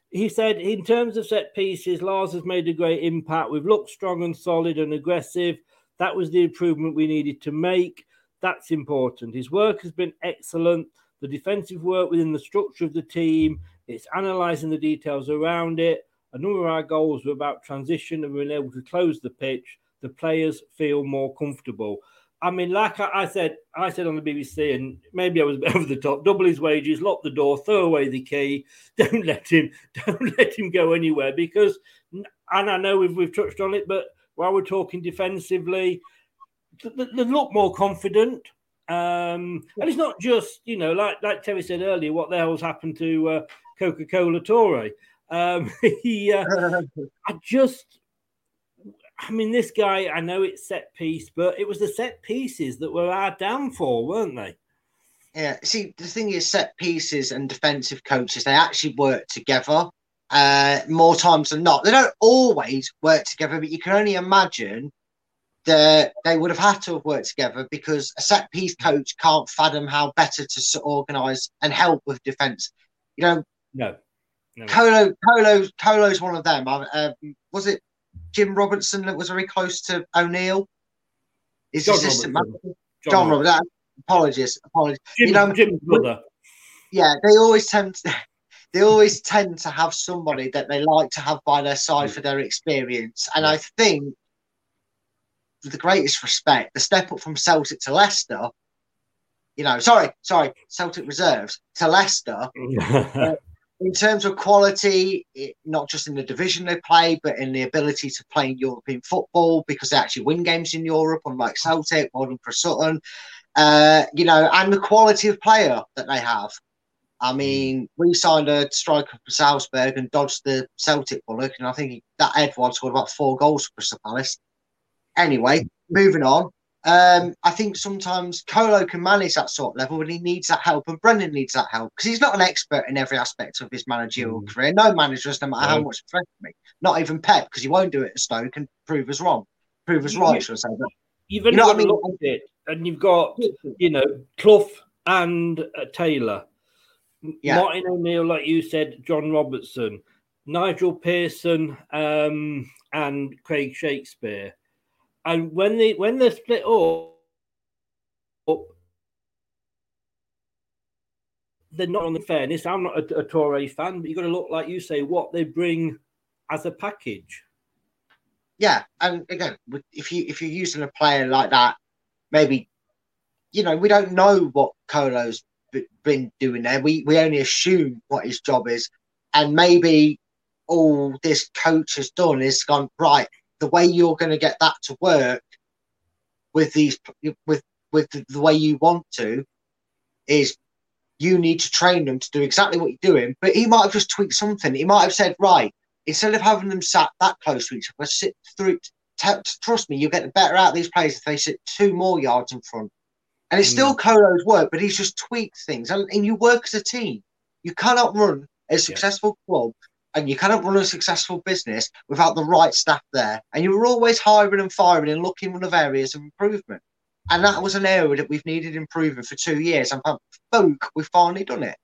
he said, in terms of set pieces, Lars has made a great impact. We've looked strong and solid and aggressive. That was the improvement we needed to make. That's important. His work has been excellent. The defensive work within the structure of the team, it's analysing the details around it. A number of our goals were about transition and being able to close the pitch. The players feel more comfortable. I mean, like I said on the BBC, and maybe I was a bit over the top, double his wages, lock the door, throw away the key, don't let him go anywhere because, and I know we've touched on it, but while we're talking defensively, they look more confident. And it's not just, you know, like Terry said earlier, what the hell's happened to Coca-Cola Torre? This guy, I know it's set piece, but it was the set pieces that were our downfall, weren't they? Yeah. See, the thing is, set pieces and defensive coaches, they actually work together more times than not. They don't always work together, but you can only imagine that they would have had to have worked together because a set piece coach can't fathom how better to organise and help with defence. You know, no. Colo's one of them. Was it Jim Robertson that was very close to O'Neill? His John assistant Robertson. Manager. John Robertson. Apologies. Jim, you know, Jim's brother. Yeah, they always tend to have somebody that they like to have by their side for their experience. And I think, with the greatest respect, the step up from Celtic to Leicester, you know, sorry, Celtic reserves to Leicester, in terms of quality, not just in the division they play, but in the ability to play in European football because they actually win games in Europe, unlike Celtic, more than Chris Sutton, you know, and the quality of player that they have. I mean, we signed a striker from Salzburg and dodged the Celtic bullet, and I think that Edward scored about 4 goals for Crystal Palace. Anyway, moving on. I think sometimes Colo can manage that sort of level, and he needs that help, and Brendan needs that help because he's not an expert in every aspect of his managerial career. No managers, no matter how much they threaten me, not even Pep, because he won't do it at Stoke and prove us right. Should I say that? Even you know what I mean? Looked at it, and you've got, you know, Clough and Taylor, Martin O'Neill, like you said, John Robertson, Nigel Pearson, and Craig Shakespeare. And when they split up, they're not on the fairness. I'm not a Torre fan, but you've got to look, like you say, what they bring as a package. Yeah, and again, if you're using a player like that, maybe, you know, we don't know what Colo's been doing there. We only assume what his job is, and maybe all this coach has done is gone, right, the way you're going to get that to work with these, with the way you want to, is you need to train them to do exactly what you're doing. But he might have just tweaked something. He might have said, right, instead of having them sat that close to each other, sit through. Trust me, you'll get the better out of these players if they sit 2 more yards in front. And it's still Colo's work, but he's just tweaked things. And you work as a team. You cannot run a successful club and you cannot run a successful business without the right staff there. And you were always hiring and firing and looking for areas of improvement. And that was an area that we've needed improving for 2 years. And folk, we've finally done it.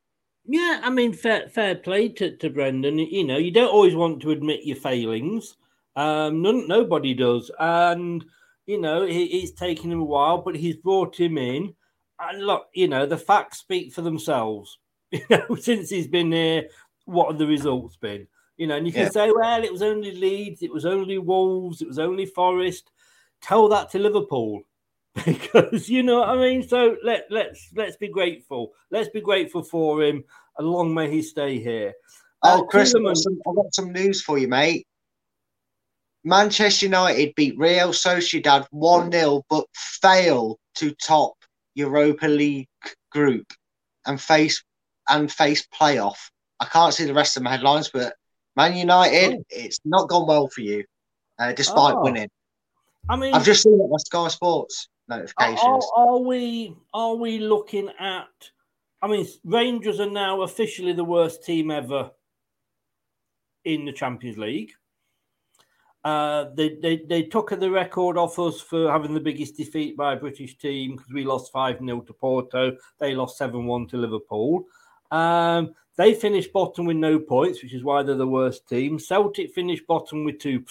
Yeah, I mean, fair play to Brendan. You know, you don't always want to admit your failings. Nobody does. And, you know, it's taken him a while, but he's brought him in. And look, you know, the facts speak for themselves. You know, since he's been here, what have the results been? You know, and you can say, well, it was only Leeds, it was only Wolves, it was only Forest. Tell that to Liverpool. Because, you know what I mean? So let's be grateful. Let's be grateful for him. And long may he stay here. Oh, Chris, I've got some news for you, mate. Manchester United beat Real Sociedad 1-0, but fail to top Europa League group and face playoff. I can't see the rest of my headlines, but Man United, it's not gone well for you, despite winning. I mean, I've just seen it on Sky Sports notifications. Are we looking at? I mean, Rangers are now officially the worst team ever in the Champions League. They took the record off us for having the biggest defeat by a British team because we lost 5-0 to Porto. They lost 7-1 to Liverpool. They finished bottom with no points, which is why they're the worst team. Celtic Reserves finished bottom with 2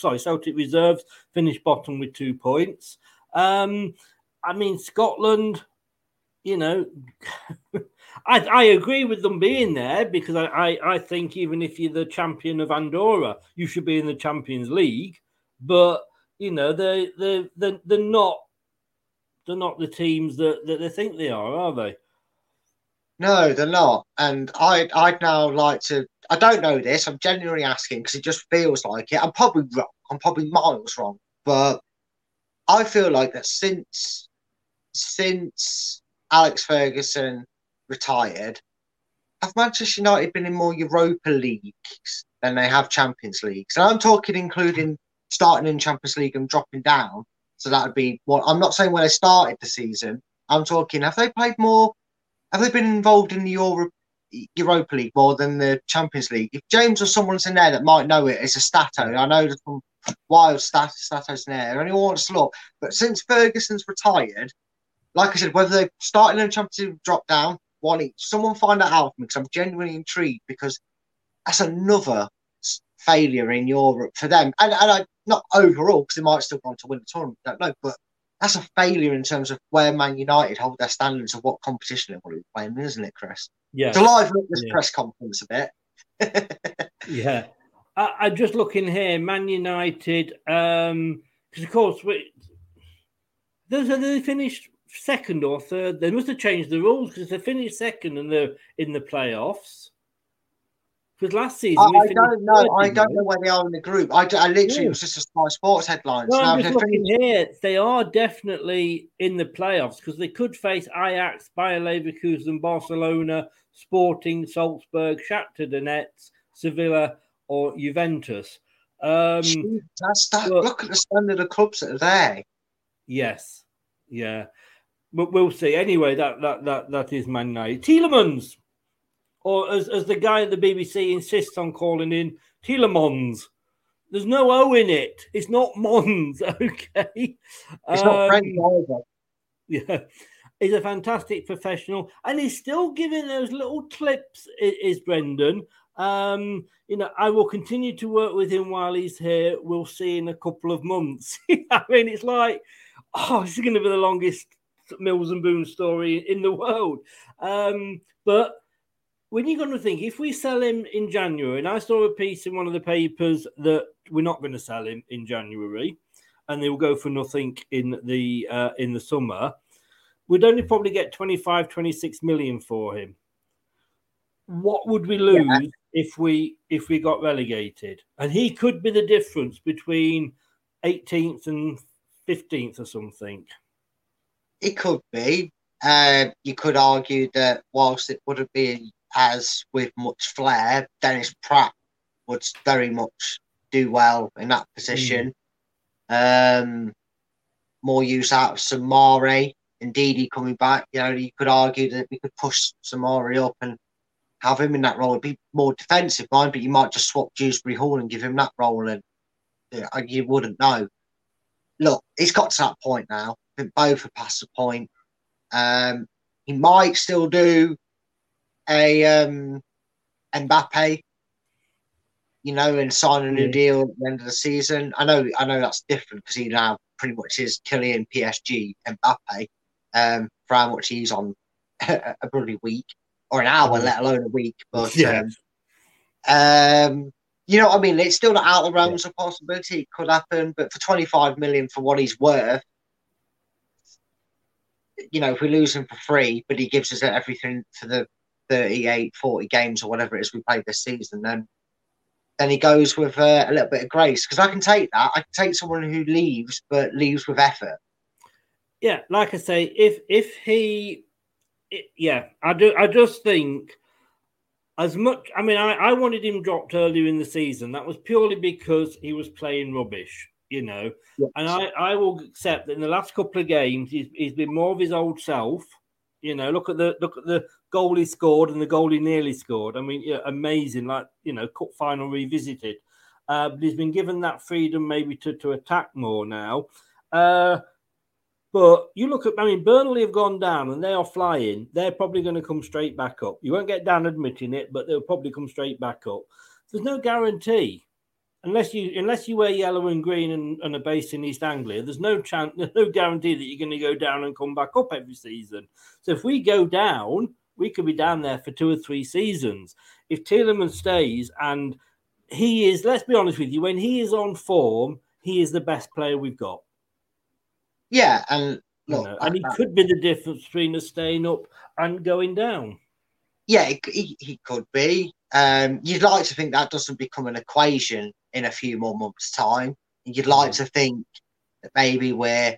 points. I mean, Scotland, you know, I agree with them being there because I think even if you're the champion of Andorra, you should be in the Champions League. But, you know, they're not the teams that they think they are they? No, they're not. And I'd now like to... I don't know this. I'm genuinely asking because it just feels like it. I'm probably wrong. I'm probably miles wrong. But I feel like that since Alex Ferguson retired, have Manchester United been in more Europa Leagues than they have Champions Leagues? And I'm talking including starting in Champions League and dropping down. So that would be... Well, I'm not saying when they started the season. I'm talking, have they played more... Have they been involved in the Europa League more than the Champions League? If James or someone's in there that might know it, it's a Stato. I know there's some wild Statos in there. Anyone wants to look. But since Ferguson's retired, like I said, whether they're starting in the Champions League, drop down, one each. Someone find that out for me because I'm genuinely intrigued because that's another failure in Europe for them. And not overall because they might still want to win the tournament. I don't know, but that's a failure in terms of where Man United hold their standards of what competition they want to be playing, isn't it, Chris? Yeah. It's alive with this press conference a bit. Yeah. I'm just looking here, Man United, because, of course, they finished second or third. They must have changed the rules because they finished second and they're in the playoffs. Because last season... I don't know where they are in the group. I literally it was just a Sky Sports headlines. Well, I'm just looking here. They are definitely in the playoffs because they could face Ajax, Bayer Leverkusen, Barcelona, Sporting, Salzburg, Shakhtar Donetsk, Sevilla or Juventus. Look at the standard of clubs that are there. Yes. Yeah. But we'll see. Anyway, that is Man United. Tielemans. Or as the guy at the BBC insists on calling in, Tielemans. There's no O in it. It's not Mons, okay? It's not French either. Yeah. He's a fantastic professional. And he's still giving those little clips, is Brendan. You know, I will continue to work with him while he's here. We'll see in a couple of months. I mean, it's like, this is going to be the longest Mills and Boone story in the world. But... When you're going to think, if we sell him in January, and I saw a piece in one of the papers that we're not going to sell him in January, and they will go for nothing in the summer, we'd only probably get 25, 26 million for him. What would we lose if we got relegated? And he could be the difference between 18th and 15th or something. It could be. You could argue that whilst it would have been as with much flair, Dennis Praet would very much do well in that position. More use out of Soumaré. Indeed, he coming back. You know, you could argue that we could push Soumaré up and have him in that role. It'd be more defensive mind, but you might just swap Dewsbury Hall and give him that role, and you wouldn't know. Look, it's got to that point now. I think both have passed the point. He might still do a Mbappe, you know, and sign a new deal at the end of the season. I know that's different because he now pretty much is Kylian, PSG, Mbappe, for how much he's on a bloody week or an hour, let alone a week. But you know what I mean? It's still not out of the realms of possibility. It could happen, but for 25 million for what he's worth, you know, if we lose him for free, but he gives us everything for the 38, 40 games or whatever it is we play this season, then he goes with a little bit of grace. Because I can take that. I can take someone who leaves, but leaves with effort. Yeah, like I say, I just think as much. I mean, I wanted him dropped earlier in the season. That was purely because he was playing rubbish, you know. Yes. And I will accept that in the last couple of games, he's been more of his old self. You know, look at the goal he scored and the goal he nearly scored. I mean, yeah, amazing. Like, you know, cup final revisited. But he's been given that freedom maybe to attack more now. But you look at, I mean, Burnley have gone down and they are flying. They're probably going to come straight back up. You won't get Dan admitting it, but they'll probably come straight back up. There's no guarantee. Unless you wear yellow and green and are based in East Anglia, there's no chance, there's no guarantee that you're going to go down and come back up every season. So if we go down, we could be down there for 2 or 3 seasons. If Tielemans stays, and he is, let's be honest with you, when he is on form, he is the best player we've got. Yeah, and look, you know, and he could be the difference between us staying up and going down. Yeah, he could be. You'd like to think that doesn't become an equation in a few more months' time. You'd like to think that maybe we're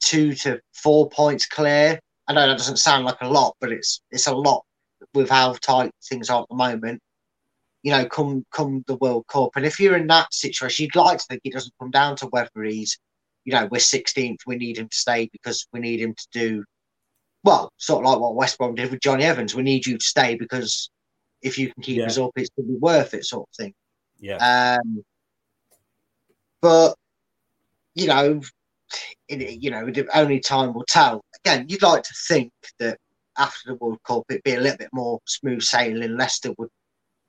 2 to 4 points clear. I know that doesn't sound like a lot, but it's a lot with how tight things are at the moment. You know, come the World Cup, and if you're in that situation, you'd like to think it doesn't come down to whether he's, you know, we're 16th, we need him to stay because we need him to do well, sort of like what West Brom did with Johnny Evans. We need you to stay because if you can keep us up, it's going to be worth it, sort of thing. Yeah. But you know, the only time will tell. Again, you'd like to think that after the World Cup, it'd be a little bit more smooth sailing. Leicester would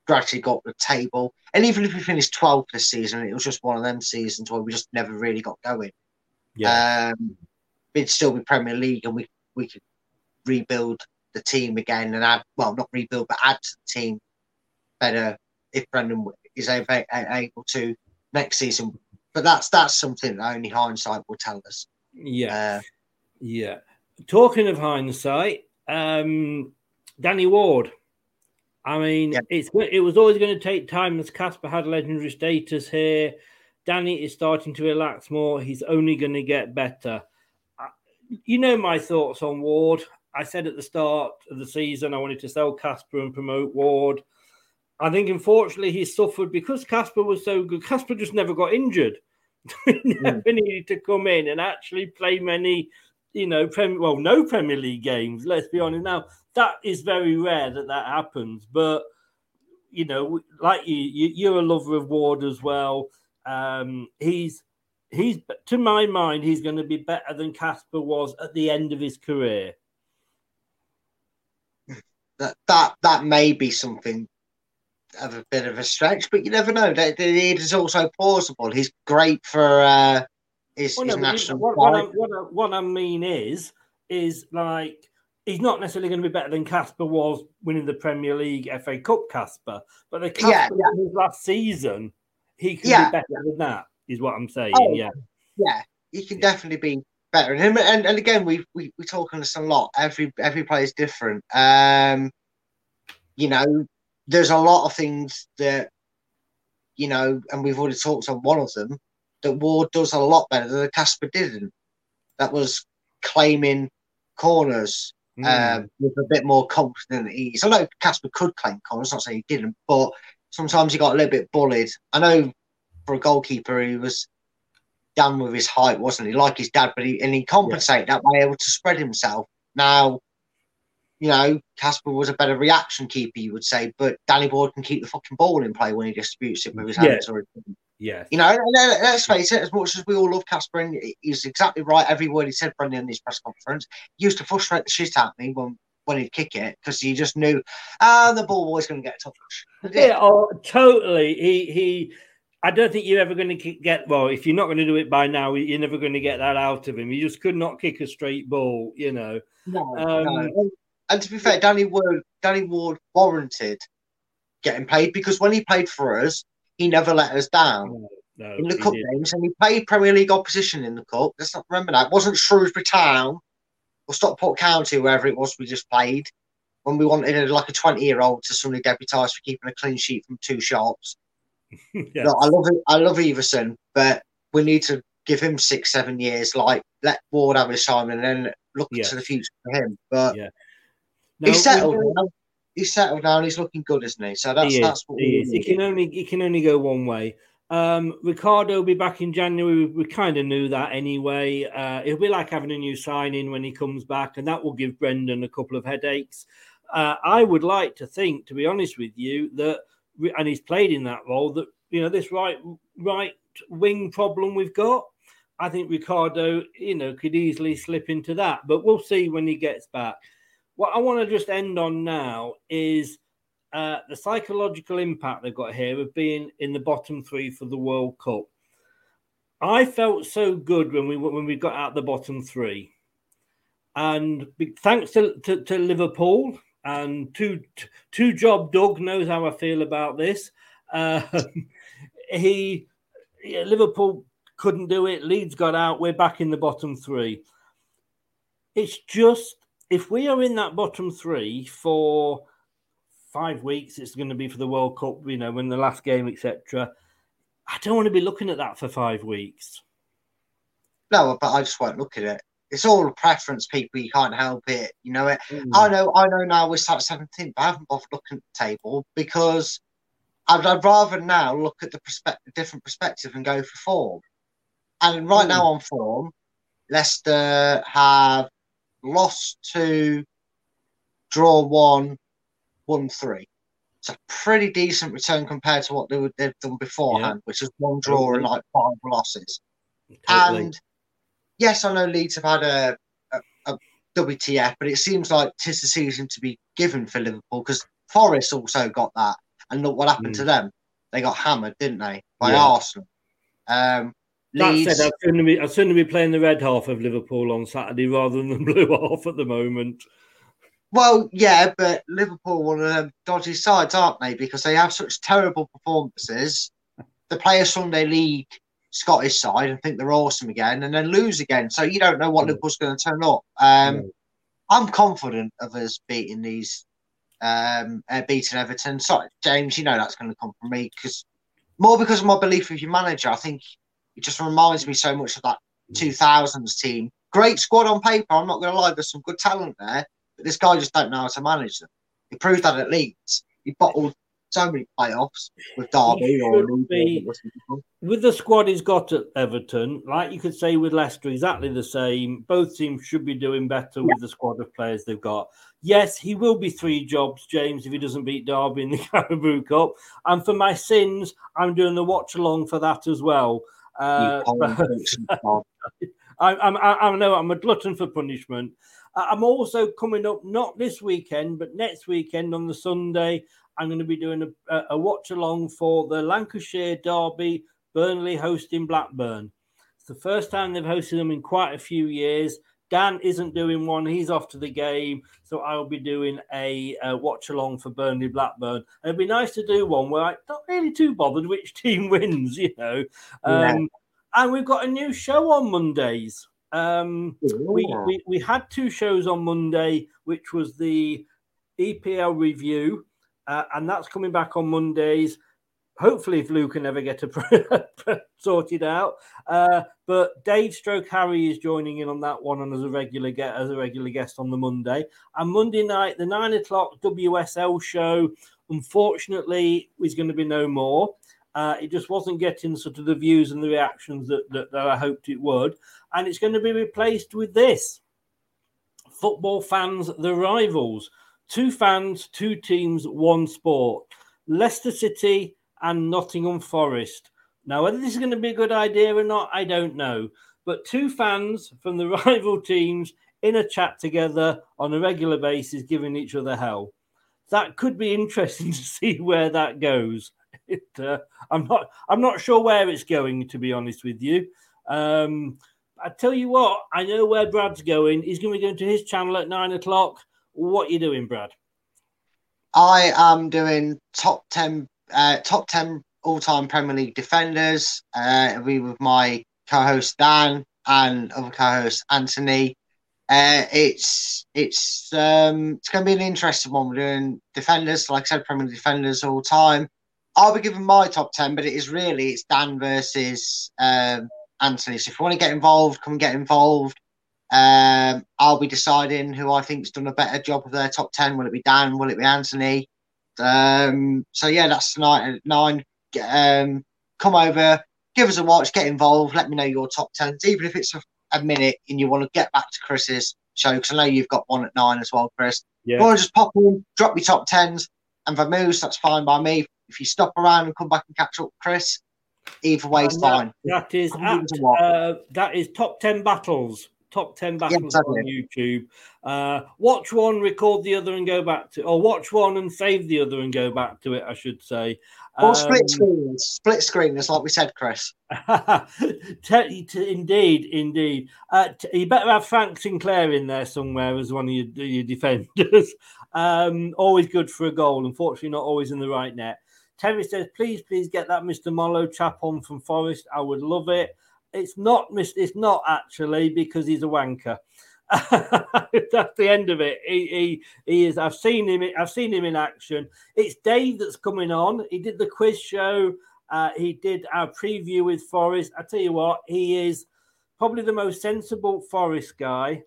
gradually go up the table, and even if we finished 12th this season, it was just one of them seasons where we just never really got going. Yeah, it'd still be Premier League, and we could rebuild the team again and add, well, not rebuild, but add to the team better if Brendan is able to next season. But that's something that only hindsight will tell us. Yeah. Yeah. Talking of hindsight, Danny Ward. I mean, it was always going to take time as Casper had legendary status here. Danny is starting to relax more. He's only going to get better. You know my thoughts on Ward. I said at the start of the season I wanted to sell Casper and promote Ward. I think, unfortunately, he suffered because Casper was so good. Casper just never got injured. He never needed to come in and actually play many, you know, no Premier League games, let's be honest. Now, that is very rare that happens. But, you know, like you're a lover of Ward as well. He's to my mind, he's going to be better than Casper was at the end of his career. That may be something of a bit of a stretch, but you never know. It is also plausible. He's great for his national. What I mean is like he's not necessarily going to be better than Casper was winning the Premier League, FA Cup Casper, but the Casper in his last season, he could be better than that. Is what I'm saying. He can definitely be better. And again, we talk on this a lot. Every player is different. You know, there's a lot of things that, you know, and we've already talked on one of them, that Ward does a lot better than Casper didn't. That was claiming corners with a bit more confidence than he is. I know Casper could claim corners, not saying he didn't, but sometimes he got a little bit bullied. I know for a goalkeeper, he was done with his height, wasn't he? Like his dad, but he compensated that by able to spread himself. Now, you know, Casper was a better reaction keeper, you would say, but Danny Ward can keep the fucking ball in play when he distributes it with his hands or his... Yeah. You know, and let's face it, as much as we all love Casper, and he's exactly right, every word he said, Brendan, in this press conference, used to frustrate the shit out of me when he'd kick it, because he just knew, the ball was going to get a touch. Yeah, oh, totally. He I don't think you're ever going to get, well, if you're not going to do it by now, you're never going to get that out of him. He just could not kick a straight ball, you know. No. And to be fair, Danny Ward warranted getting played, because when he played for us, he never let us down in the cup games, and he played Premier League opposition in the cup. Let's not remember that. It wasn't Shrewsbury Town or Stockport County, wherever it was we just played, when we wanted like a 20-year-old to suddenly deputise for keeping a clean sheet from two shots. Yes. Look, I love Everson, but we need to give him 6-7 years. Like, let Ward have his time, and then look to the future for him. But no, he's settled. He's settled now, and he's looking good, isn't he? So that's what he is. He can only go one way. Ricardo will be back in January. We kind of knew that anyway. It'll be like having a new sign-in when he comes back, and that will give Brendan a couple of headaches. I would like to think, to be honest with you, that, and he's played in that role, that, you know, this right wing problem we've got, I think Ricardo, you know, could easily slip into that. But we'll see when he gets back. What I want to just end on now is the psychological impact they've got here of being in the bottom three for the World Cup. I felt so good when we got out the bottom three. And thanks to Liverpool and two-job Doug knows how I feel about this. Liverpool couldn't do it. Leeds got out. We're back in the bottom three. It's just... If we are in that bottom three for 5 weeks, it's going to be for the World Cup, you know, when the last game, etc. I don't want to be looking at that for 5 weeks. No, but I just won't look at it. It's all preference, people. You can't help it. You know it. Mm. I know. Now we're sat 17th, but I haven't bothered looking at the table because I'd rather now look at the different perspective and go for form. And right now on form, Leicester have lost 2, draw 1, won 3. It's a pretty decent return compared to what they've done beforehand, which is 1 draw and like 5 losses. Totally. And yes, I know Leeds have had a WTF, but it seems like 'tis the season to be given for Liverpool because Forest also got that. And look what happened to them. They got hammered, didn't they, by Arsenal. Leeds. That said, I'd sooner be playing the red half of Liverpool on Saturday rather than the blue half at the moment. Well, yeah, but Liverpool are one of them dodgy sides, aren't they? Because they have such terrible performances. They play a Sunday League Scottish side and think they're awesome again and then lose again. So you don't know what Liverpool's going to turn up. I'm confident of us beating beating Everton. Sorry, James, you know that's going to come from me because of my belief with your manager. I think... It just reminds me so much of that 2000s team. Great squad on paper, I'm not going to lie. There's some good talent there, but this guy just don't know how to manage them. He proved that at Leeds. He bottled so many playoffs with Derby. With the squad he's got at Everton, like you could say with Leicester, exactly the same. Both teams should be doing better with the squad of players they've got. Yes, he will be 3 jobs, James, if he doesn't beat Derby in the Carabao Cup. And for my sins, I'm doing the watch-along for that as well. I know I'm a glutton for punishment. I'm also coming up, not this weekend, but next weekend on the Sunday, I'm going to be doing a watch along for the Lancashire Derby, Burnley hosting Blackburn. It's the first time they've hosted them in quite a few years. Dan isn't doing one. He's off to the game. So I'll be doing a watch-along for Burnley Blackburn. And it'd be nice to do one where I'm not really too bothered which team wins, you know. And we've got a new show on Mondays. We had 2 shows on Monday, which was the EPL review, and that's coming back on Mondays. Hopefully, if Lou can ever get sorted out, but Dave Stroke Harry is joining in on that one and as a regular guest on the Monday. And Monday night, the 9:00 WSL show, unfortunately, is going to be no more. It just wasn't getting sort of the views and the reactions that I hoped it would, and it's going to be replaced with this Football fans, the rivals. Two fans, two teams, one sport. Leicester City and Nottingham Forest. Now, whether this is going to be a good idea or not, I don't know. But two fans from the rival teams in a chat together on a regular basis, giving each other hell. That could be interesting to see where that goes. I'm not sure where it's going, to be honest with you. I tell you what, I know where Brad's going. He's going to be going to his channel at 9 o'clock. What are you doing, Brad? I am doing top 10 all-time Premier League defenders. It'll be with my co-host Dan and other co-host Anthony. It's going to be an interesting one. We're doing defenders, like I said, Premier League defenders all time. I'll be giving my top 10, but it's Dan versus Anthony. So if you want to get involved, come get involved. I'll be deciding who I think's done a better job of their top 10. Will it be Dan? Will it be Anthony? So yeah, that's tonight at 9. Come over, give us a watch, get involved. Let me know your top 10s, even if it's a minute and you want to get back to Chris's show, because I know you've got one at 9 as well, Chris. Yeah. Or just pop in, drop your top 10s and vamoose. That's fine by me. If you stop around and come back and catch up with Chris, either way is fine. That is top 10 battles. Top 10 battles, yes, on YouTube. Watch one, record the other and go back to it. Or watch one and save the other and go back to it, I should say. Or split screen. Split screen, that's like we said, Chris. Indeed. You better have Frank Sinclair in there somewhere as one of your defenders. Always good for a goal. Unfortunately, not always in the right net. Terry says, please get that Mr. Mollo chap on from Forest. I would love it. It's not actually, because he's a wanker. That's the end of it. He is. I've seen him in action. It's Dave that's coming on. He did the quiz show. He did our preview with Forest. I tell you what, he is probably the most sensible Forest fan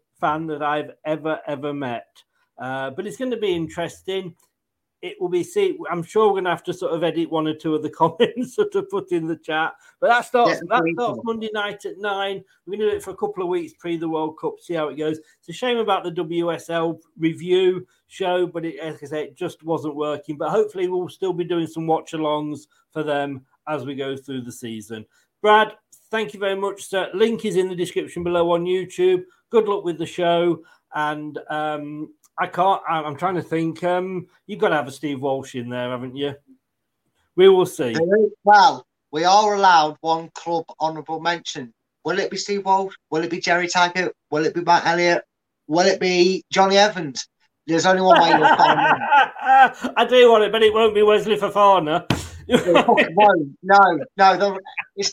that I've ever met. But it's going to be interesting. It will be. See, I'm sure we're going to have to sort of edit one or two of the comments to put in the chat. But that starts Monday night at 9. We're going to do it for a couple of weeks pre the World Cup. See how it goes. It's a shame about the WSL review show, but as I say, it just wasn't working. But hopefully, we'll still be doing some watch-alongs for them as we go through the season. Brad, thank you very much, sir. Link is in the description below on YouTube. Good luck with the show, and I'm trying to think. You've got to have a Steve Walsh in there, haven't you? We will see. Well, we are allowed one club honourable mention. Will it be Steve Walsh? Will it be Jerry Taggart? Will it be Matt Elliott? Will it be Johnny Evans? There's only one way you'll find him. I do want it, but it won't be Wesley Fofana. No.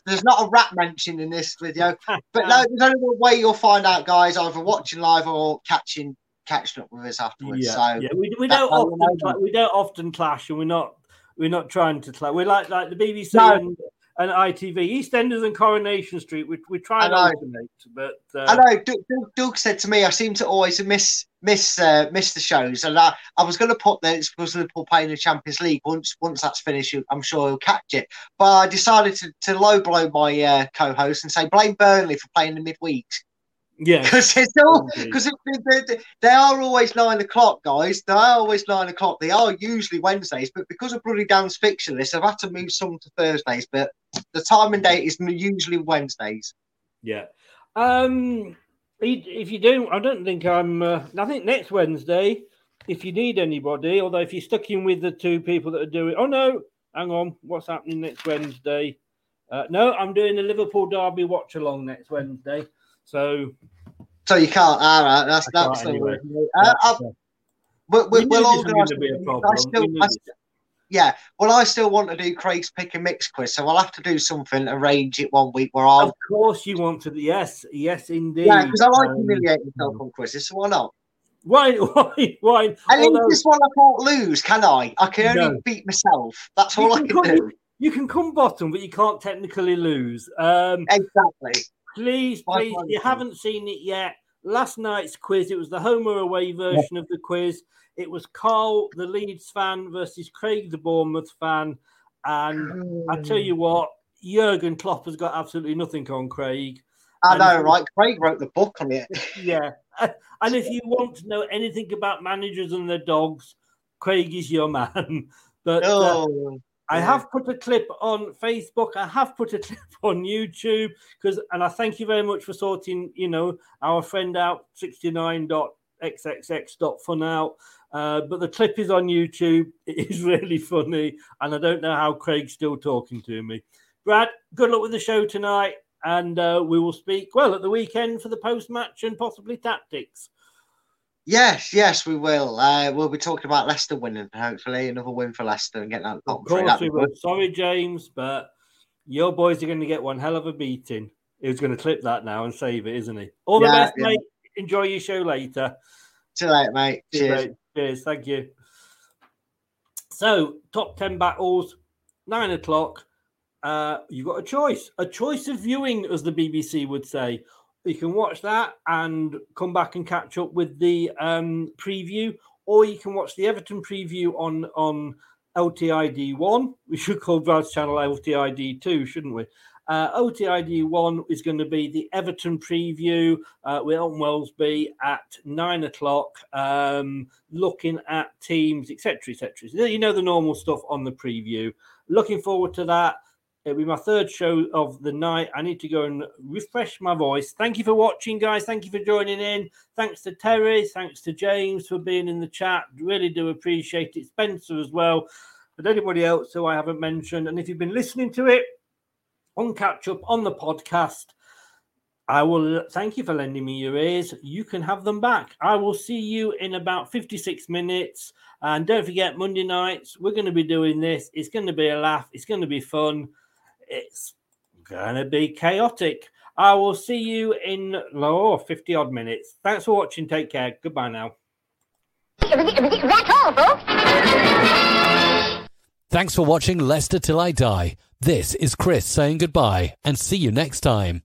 There's not a rap mention in this video. But no, there's only one way you'll find out, guys, either watching live or catching up with us afterwards. Yeah, so yeah. We don't often clash, and we're not trying to clash. We're like the BBC and ITV, EastEnders and Coronation Street. We try and alternate, but I know Doug said to me, I seem to always miss the shows, and I was going to put that it's because Liverpool playing the Champions League. Once that's finished, I'm sure he'll catch it. But I decided to low blow my co-host and say blame Burnley for playing the midweeks. Yeah, because they are always 9 o'clock, guys. They are always 9 o'clock. They are usually Wednesdays, but because of bloody Dan's fiction list, I've had to move some to Thursdays. But the time and date is usually Wednesdays. Yeah. If you do, I don't think I'm. I think next Wednesday, if you need anybody, although if you're stuck in with the two people that are doing, oh no, hang on, what's happening next Wednesday? No, I'm doing the Liverpool Derby watch along next Wednesday. So you can't. All right, that's the way. We'll organise. Yeah. Well, I still want to do Craig's pick and mix quiz, so I'll have to do something, arrange it one week where I'll. Of course, you want to. Yes, indeed. Yeah, because I like humiliating myself on quizzes, so why not? Why? At least this one I can't lose, can I? I can only beat myself. That's all I can do. You can come bottom, but you can't technically lose. Exactly. Please, if you haven't seen it yet, last night's quiz, it was the home or away version of the quiz. It was Carl, the Leeds fan, versus Craig, the Bournemouth fan. And I tell you what, Jurgen Klopp has got absolutely nothing on Craig. I know, right? Craig wrote the book on it. Yeah. And if you want to know anything about managers and their dogs, Craig is your man. But I have put a clip on Facebook. I have put a clip on YouTube and I thank you very much for sorting, our friend out 69.xxx.fun out. But the clip is on YouTube. It is really funny, and I don't know how Craig's still talking to me. Brad, good luck with the show tonight, and we will speak, at the weekend for the post-match and possibly tactics. Yes, we will. We'll be talking about Leicester winning, hopefully. Another win for Leicester and getting out of the top three. Of course we will. Sorry, James, but your boys are going to get one hell of a beating. He's going to clip that now and save it, isn't he? All the best, mate. Enjoy your show later. See you later, mate. Cheers. Cheers. Thank you. So, top 10 battles, 9 o'clock. You've got a choice of viewing, as the BBC would say. You can watch that and come back and catch up with the preview, or you can watch the Everton preview on LTID1. We should call Brad's channel LTID2, shouldn't we? LTID1 is going to be the Everton preview with Elton Wellesby at 9 o'clock, looking at teams, etc., etc. So the normal stuff on the preview. Looking forward to that. It'll be my third show of the night. I need to go and refresh my voice. Thank you for watching, guys. Thank you for joining in. Thanks to Terry. Thanks to James for being in the chat. Really do appreciate it. Spencer as well. But anybody else who I haven't mentioned. And if you've been listening to it on catch up on the podcast, I will thank you for lending me your ears. You can have them back. I will see you in about 56 minutes. And don't forget, Monday nights, we're going to be doing this. It's going to be a laugh. It's going to be fun. It's going to be chaotic. I will see you in 50-odd minutes. Thanks for watching. Take care. Goodbye now. That's all, folks. Thanks for watching Leicester Till I Die. This is Chris saying goodbye and see you next time.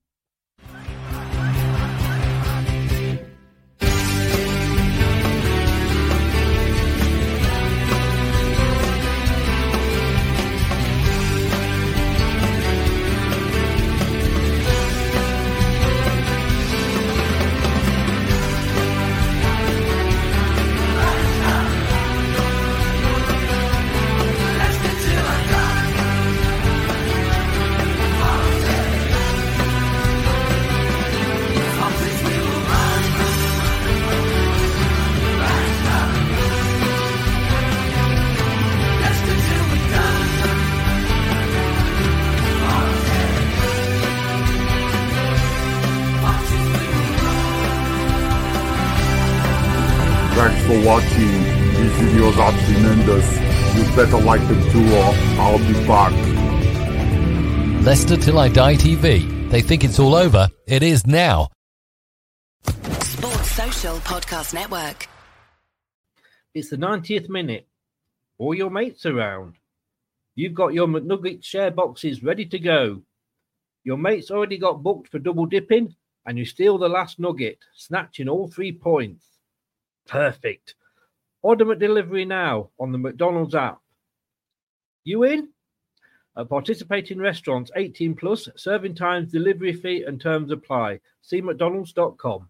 For watching, these videos are tremendous. You better like them too, or I'll be back. Leicester Till I Die TV. They think it's all over. It is now. Sports Social Podcast Network. It's the 90th minute. All your mates around. You've got your McNugget share boxes ready to go. Your mates already got booked for double dipping, and you steal the last nugget, snatching all 3 points. Perfect. Order Muck Delivery now on the McDonald's app. You in? At participating restaurants 18 plus, serving times, delivery fee and terms apply. See mcdonalds.com.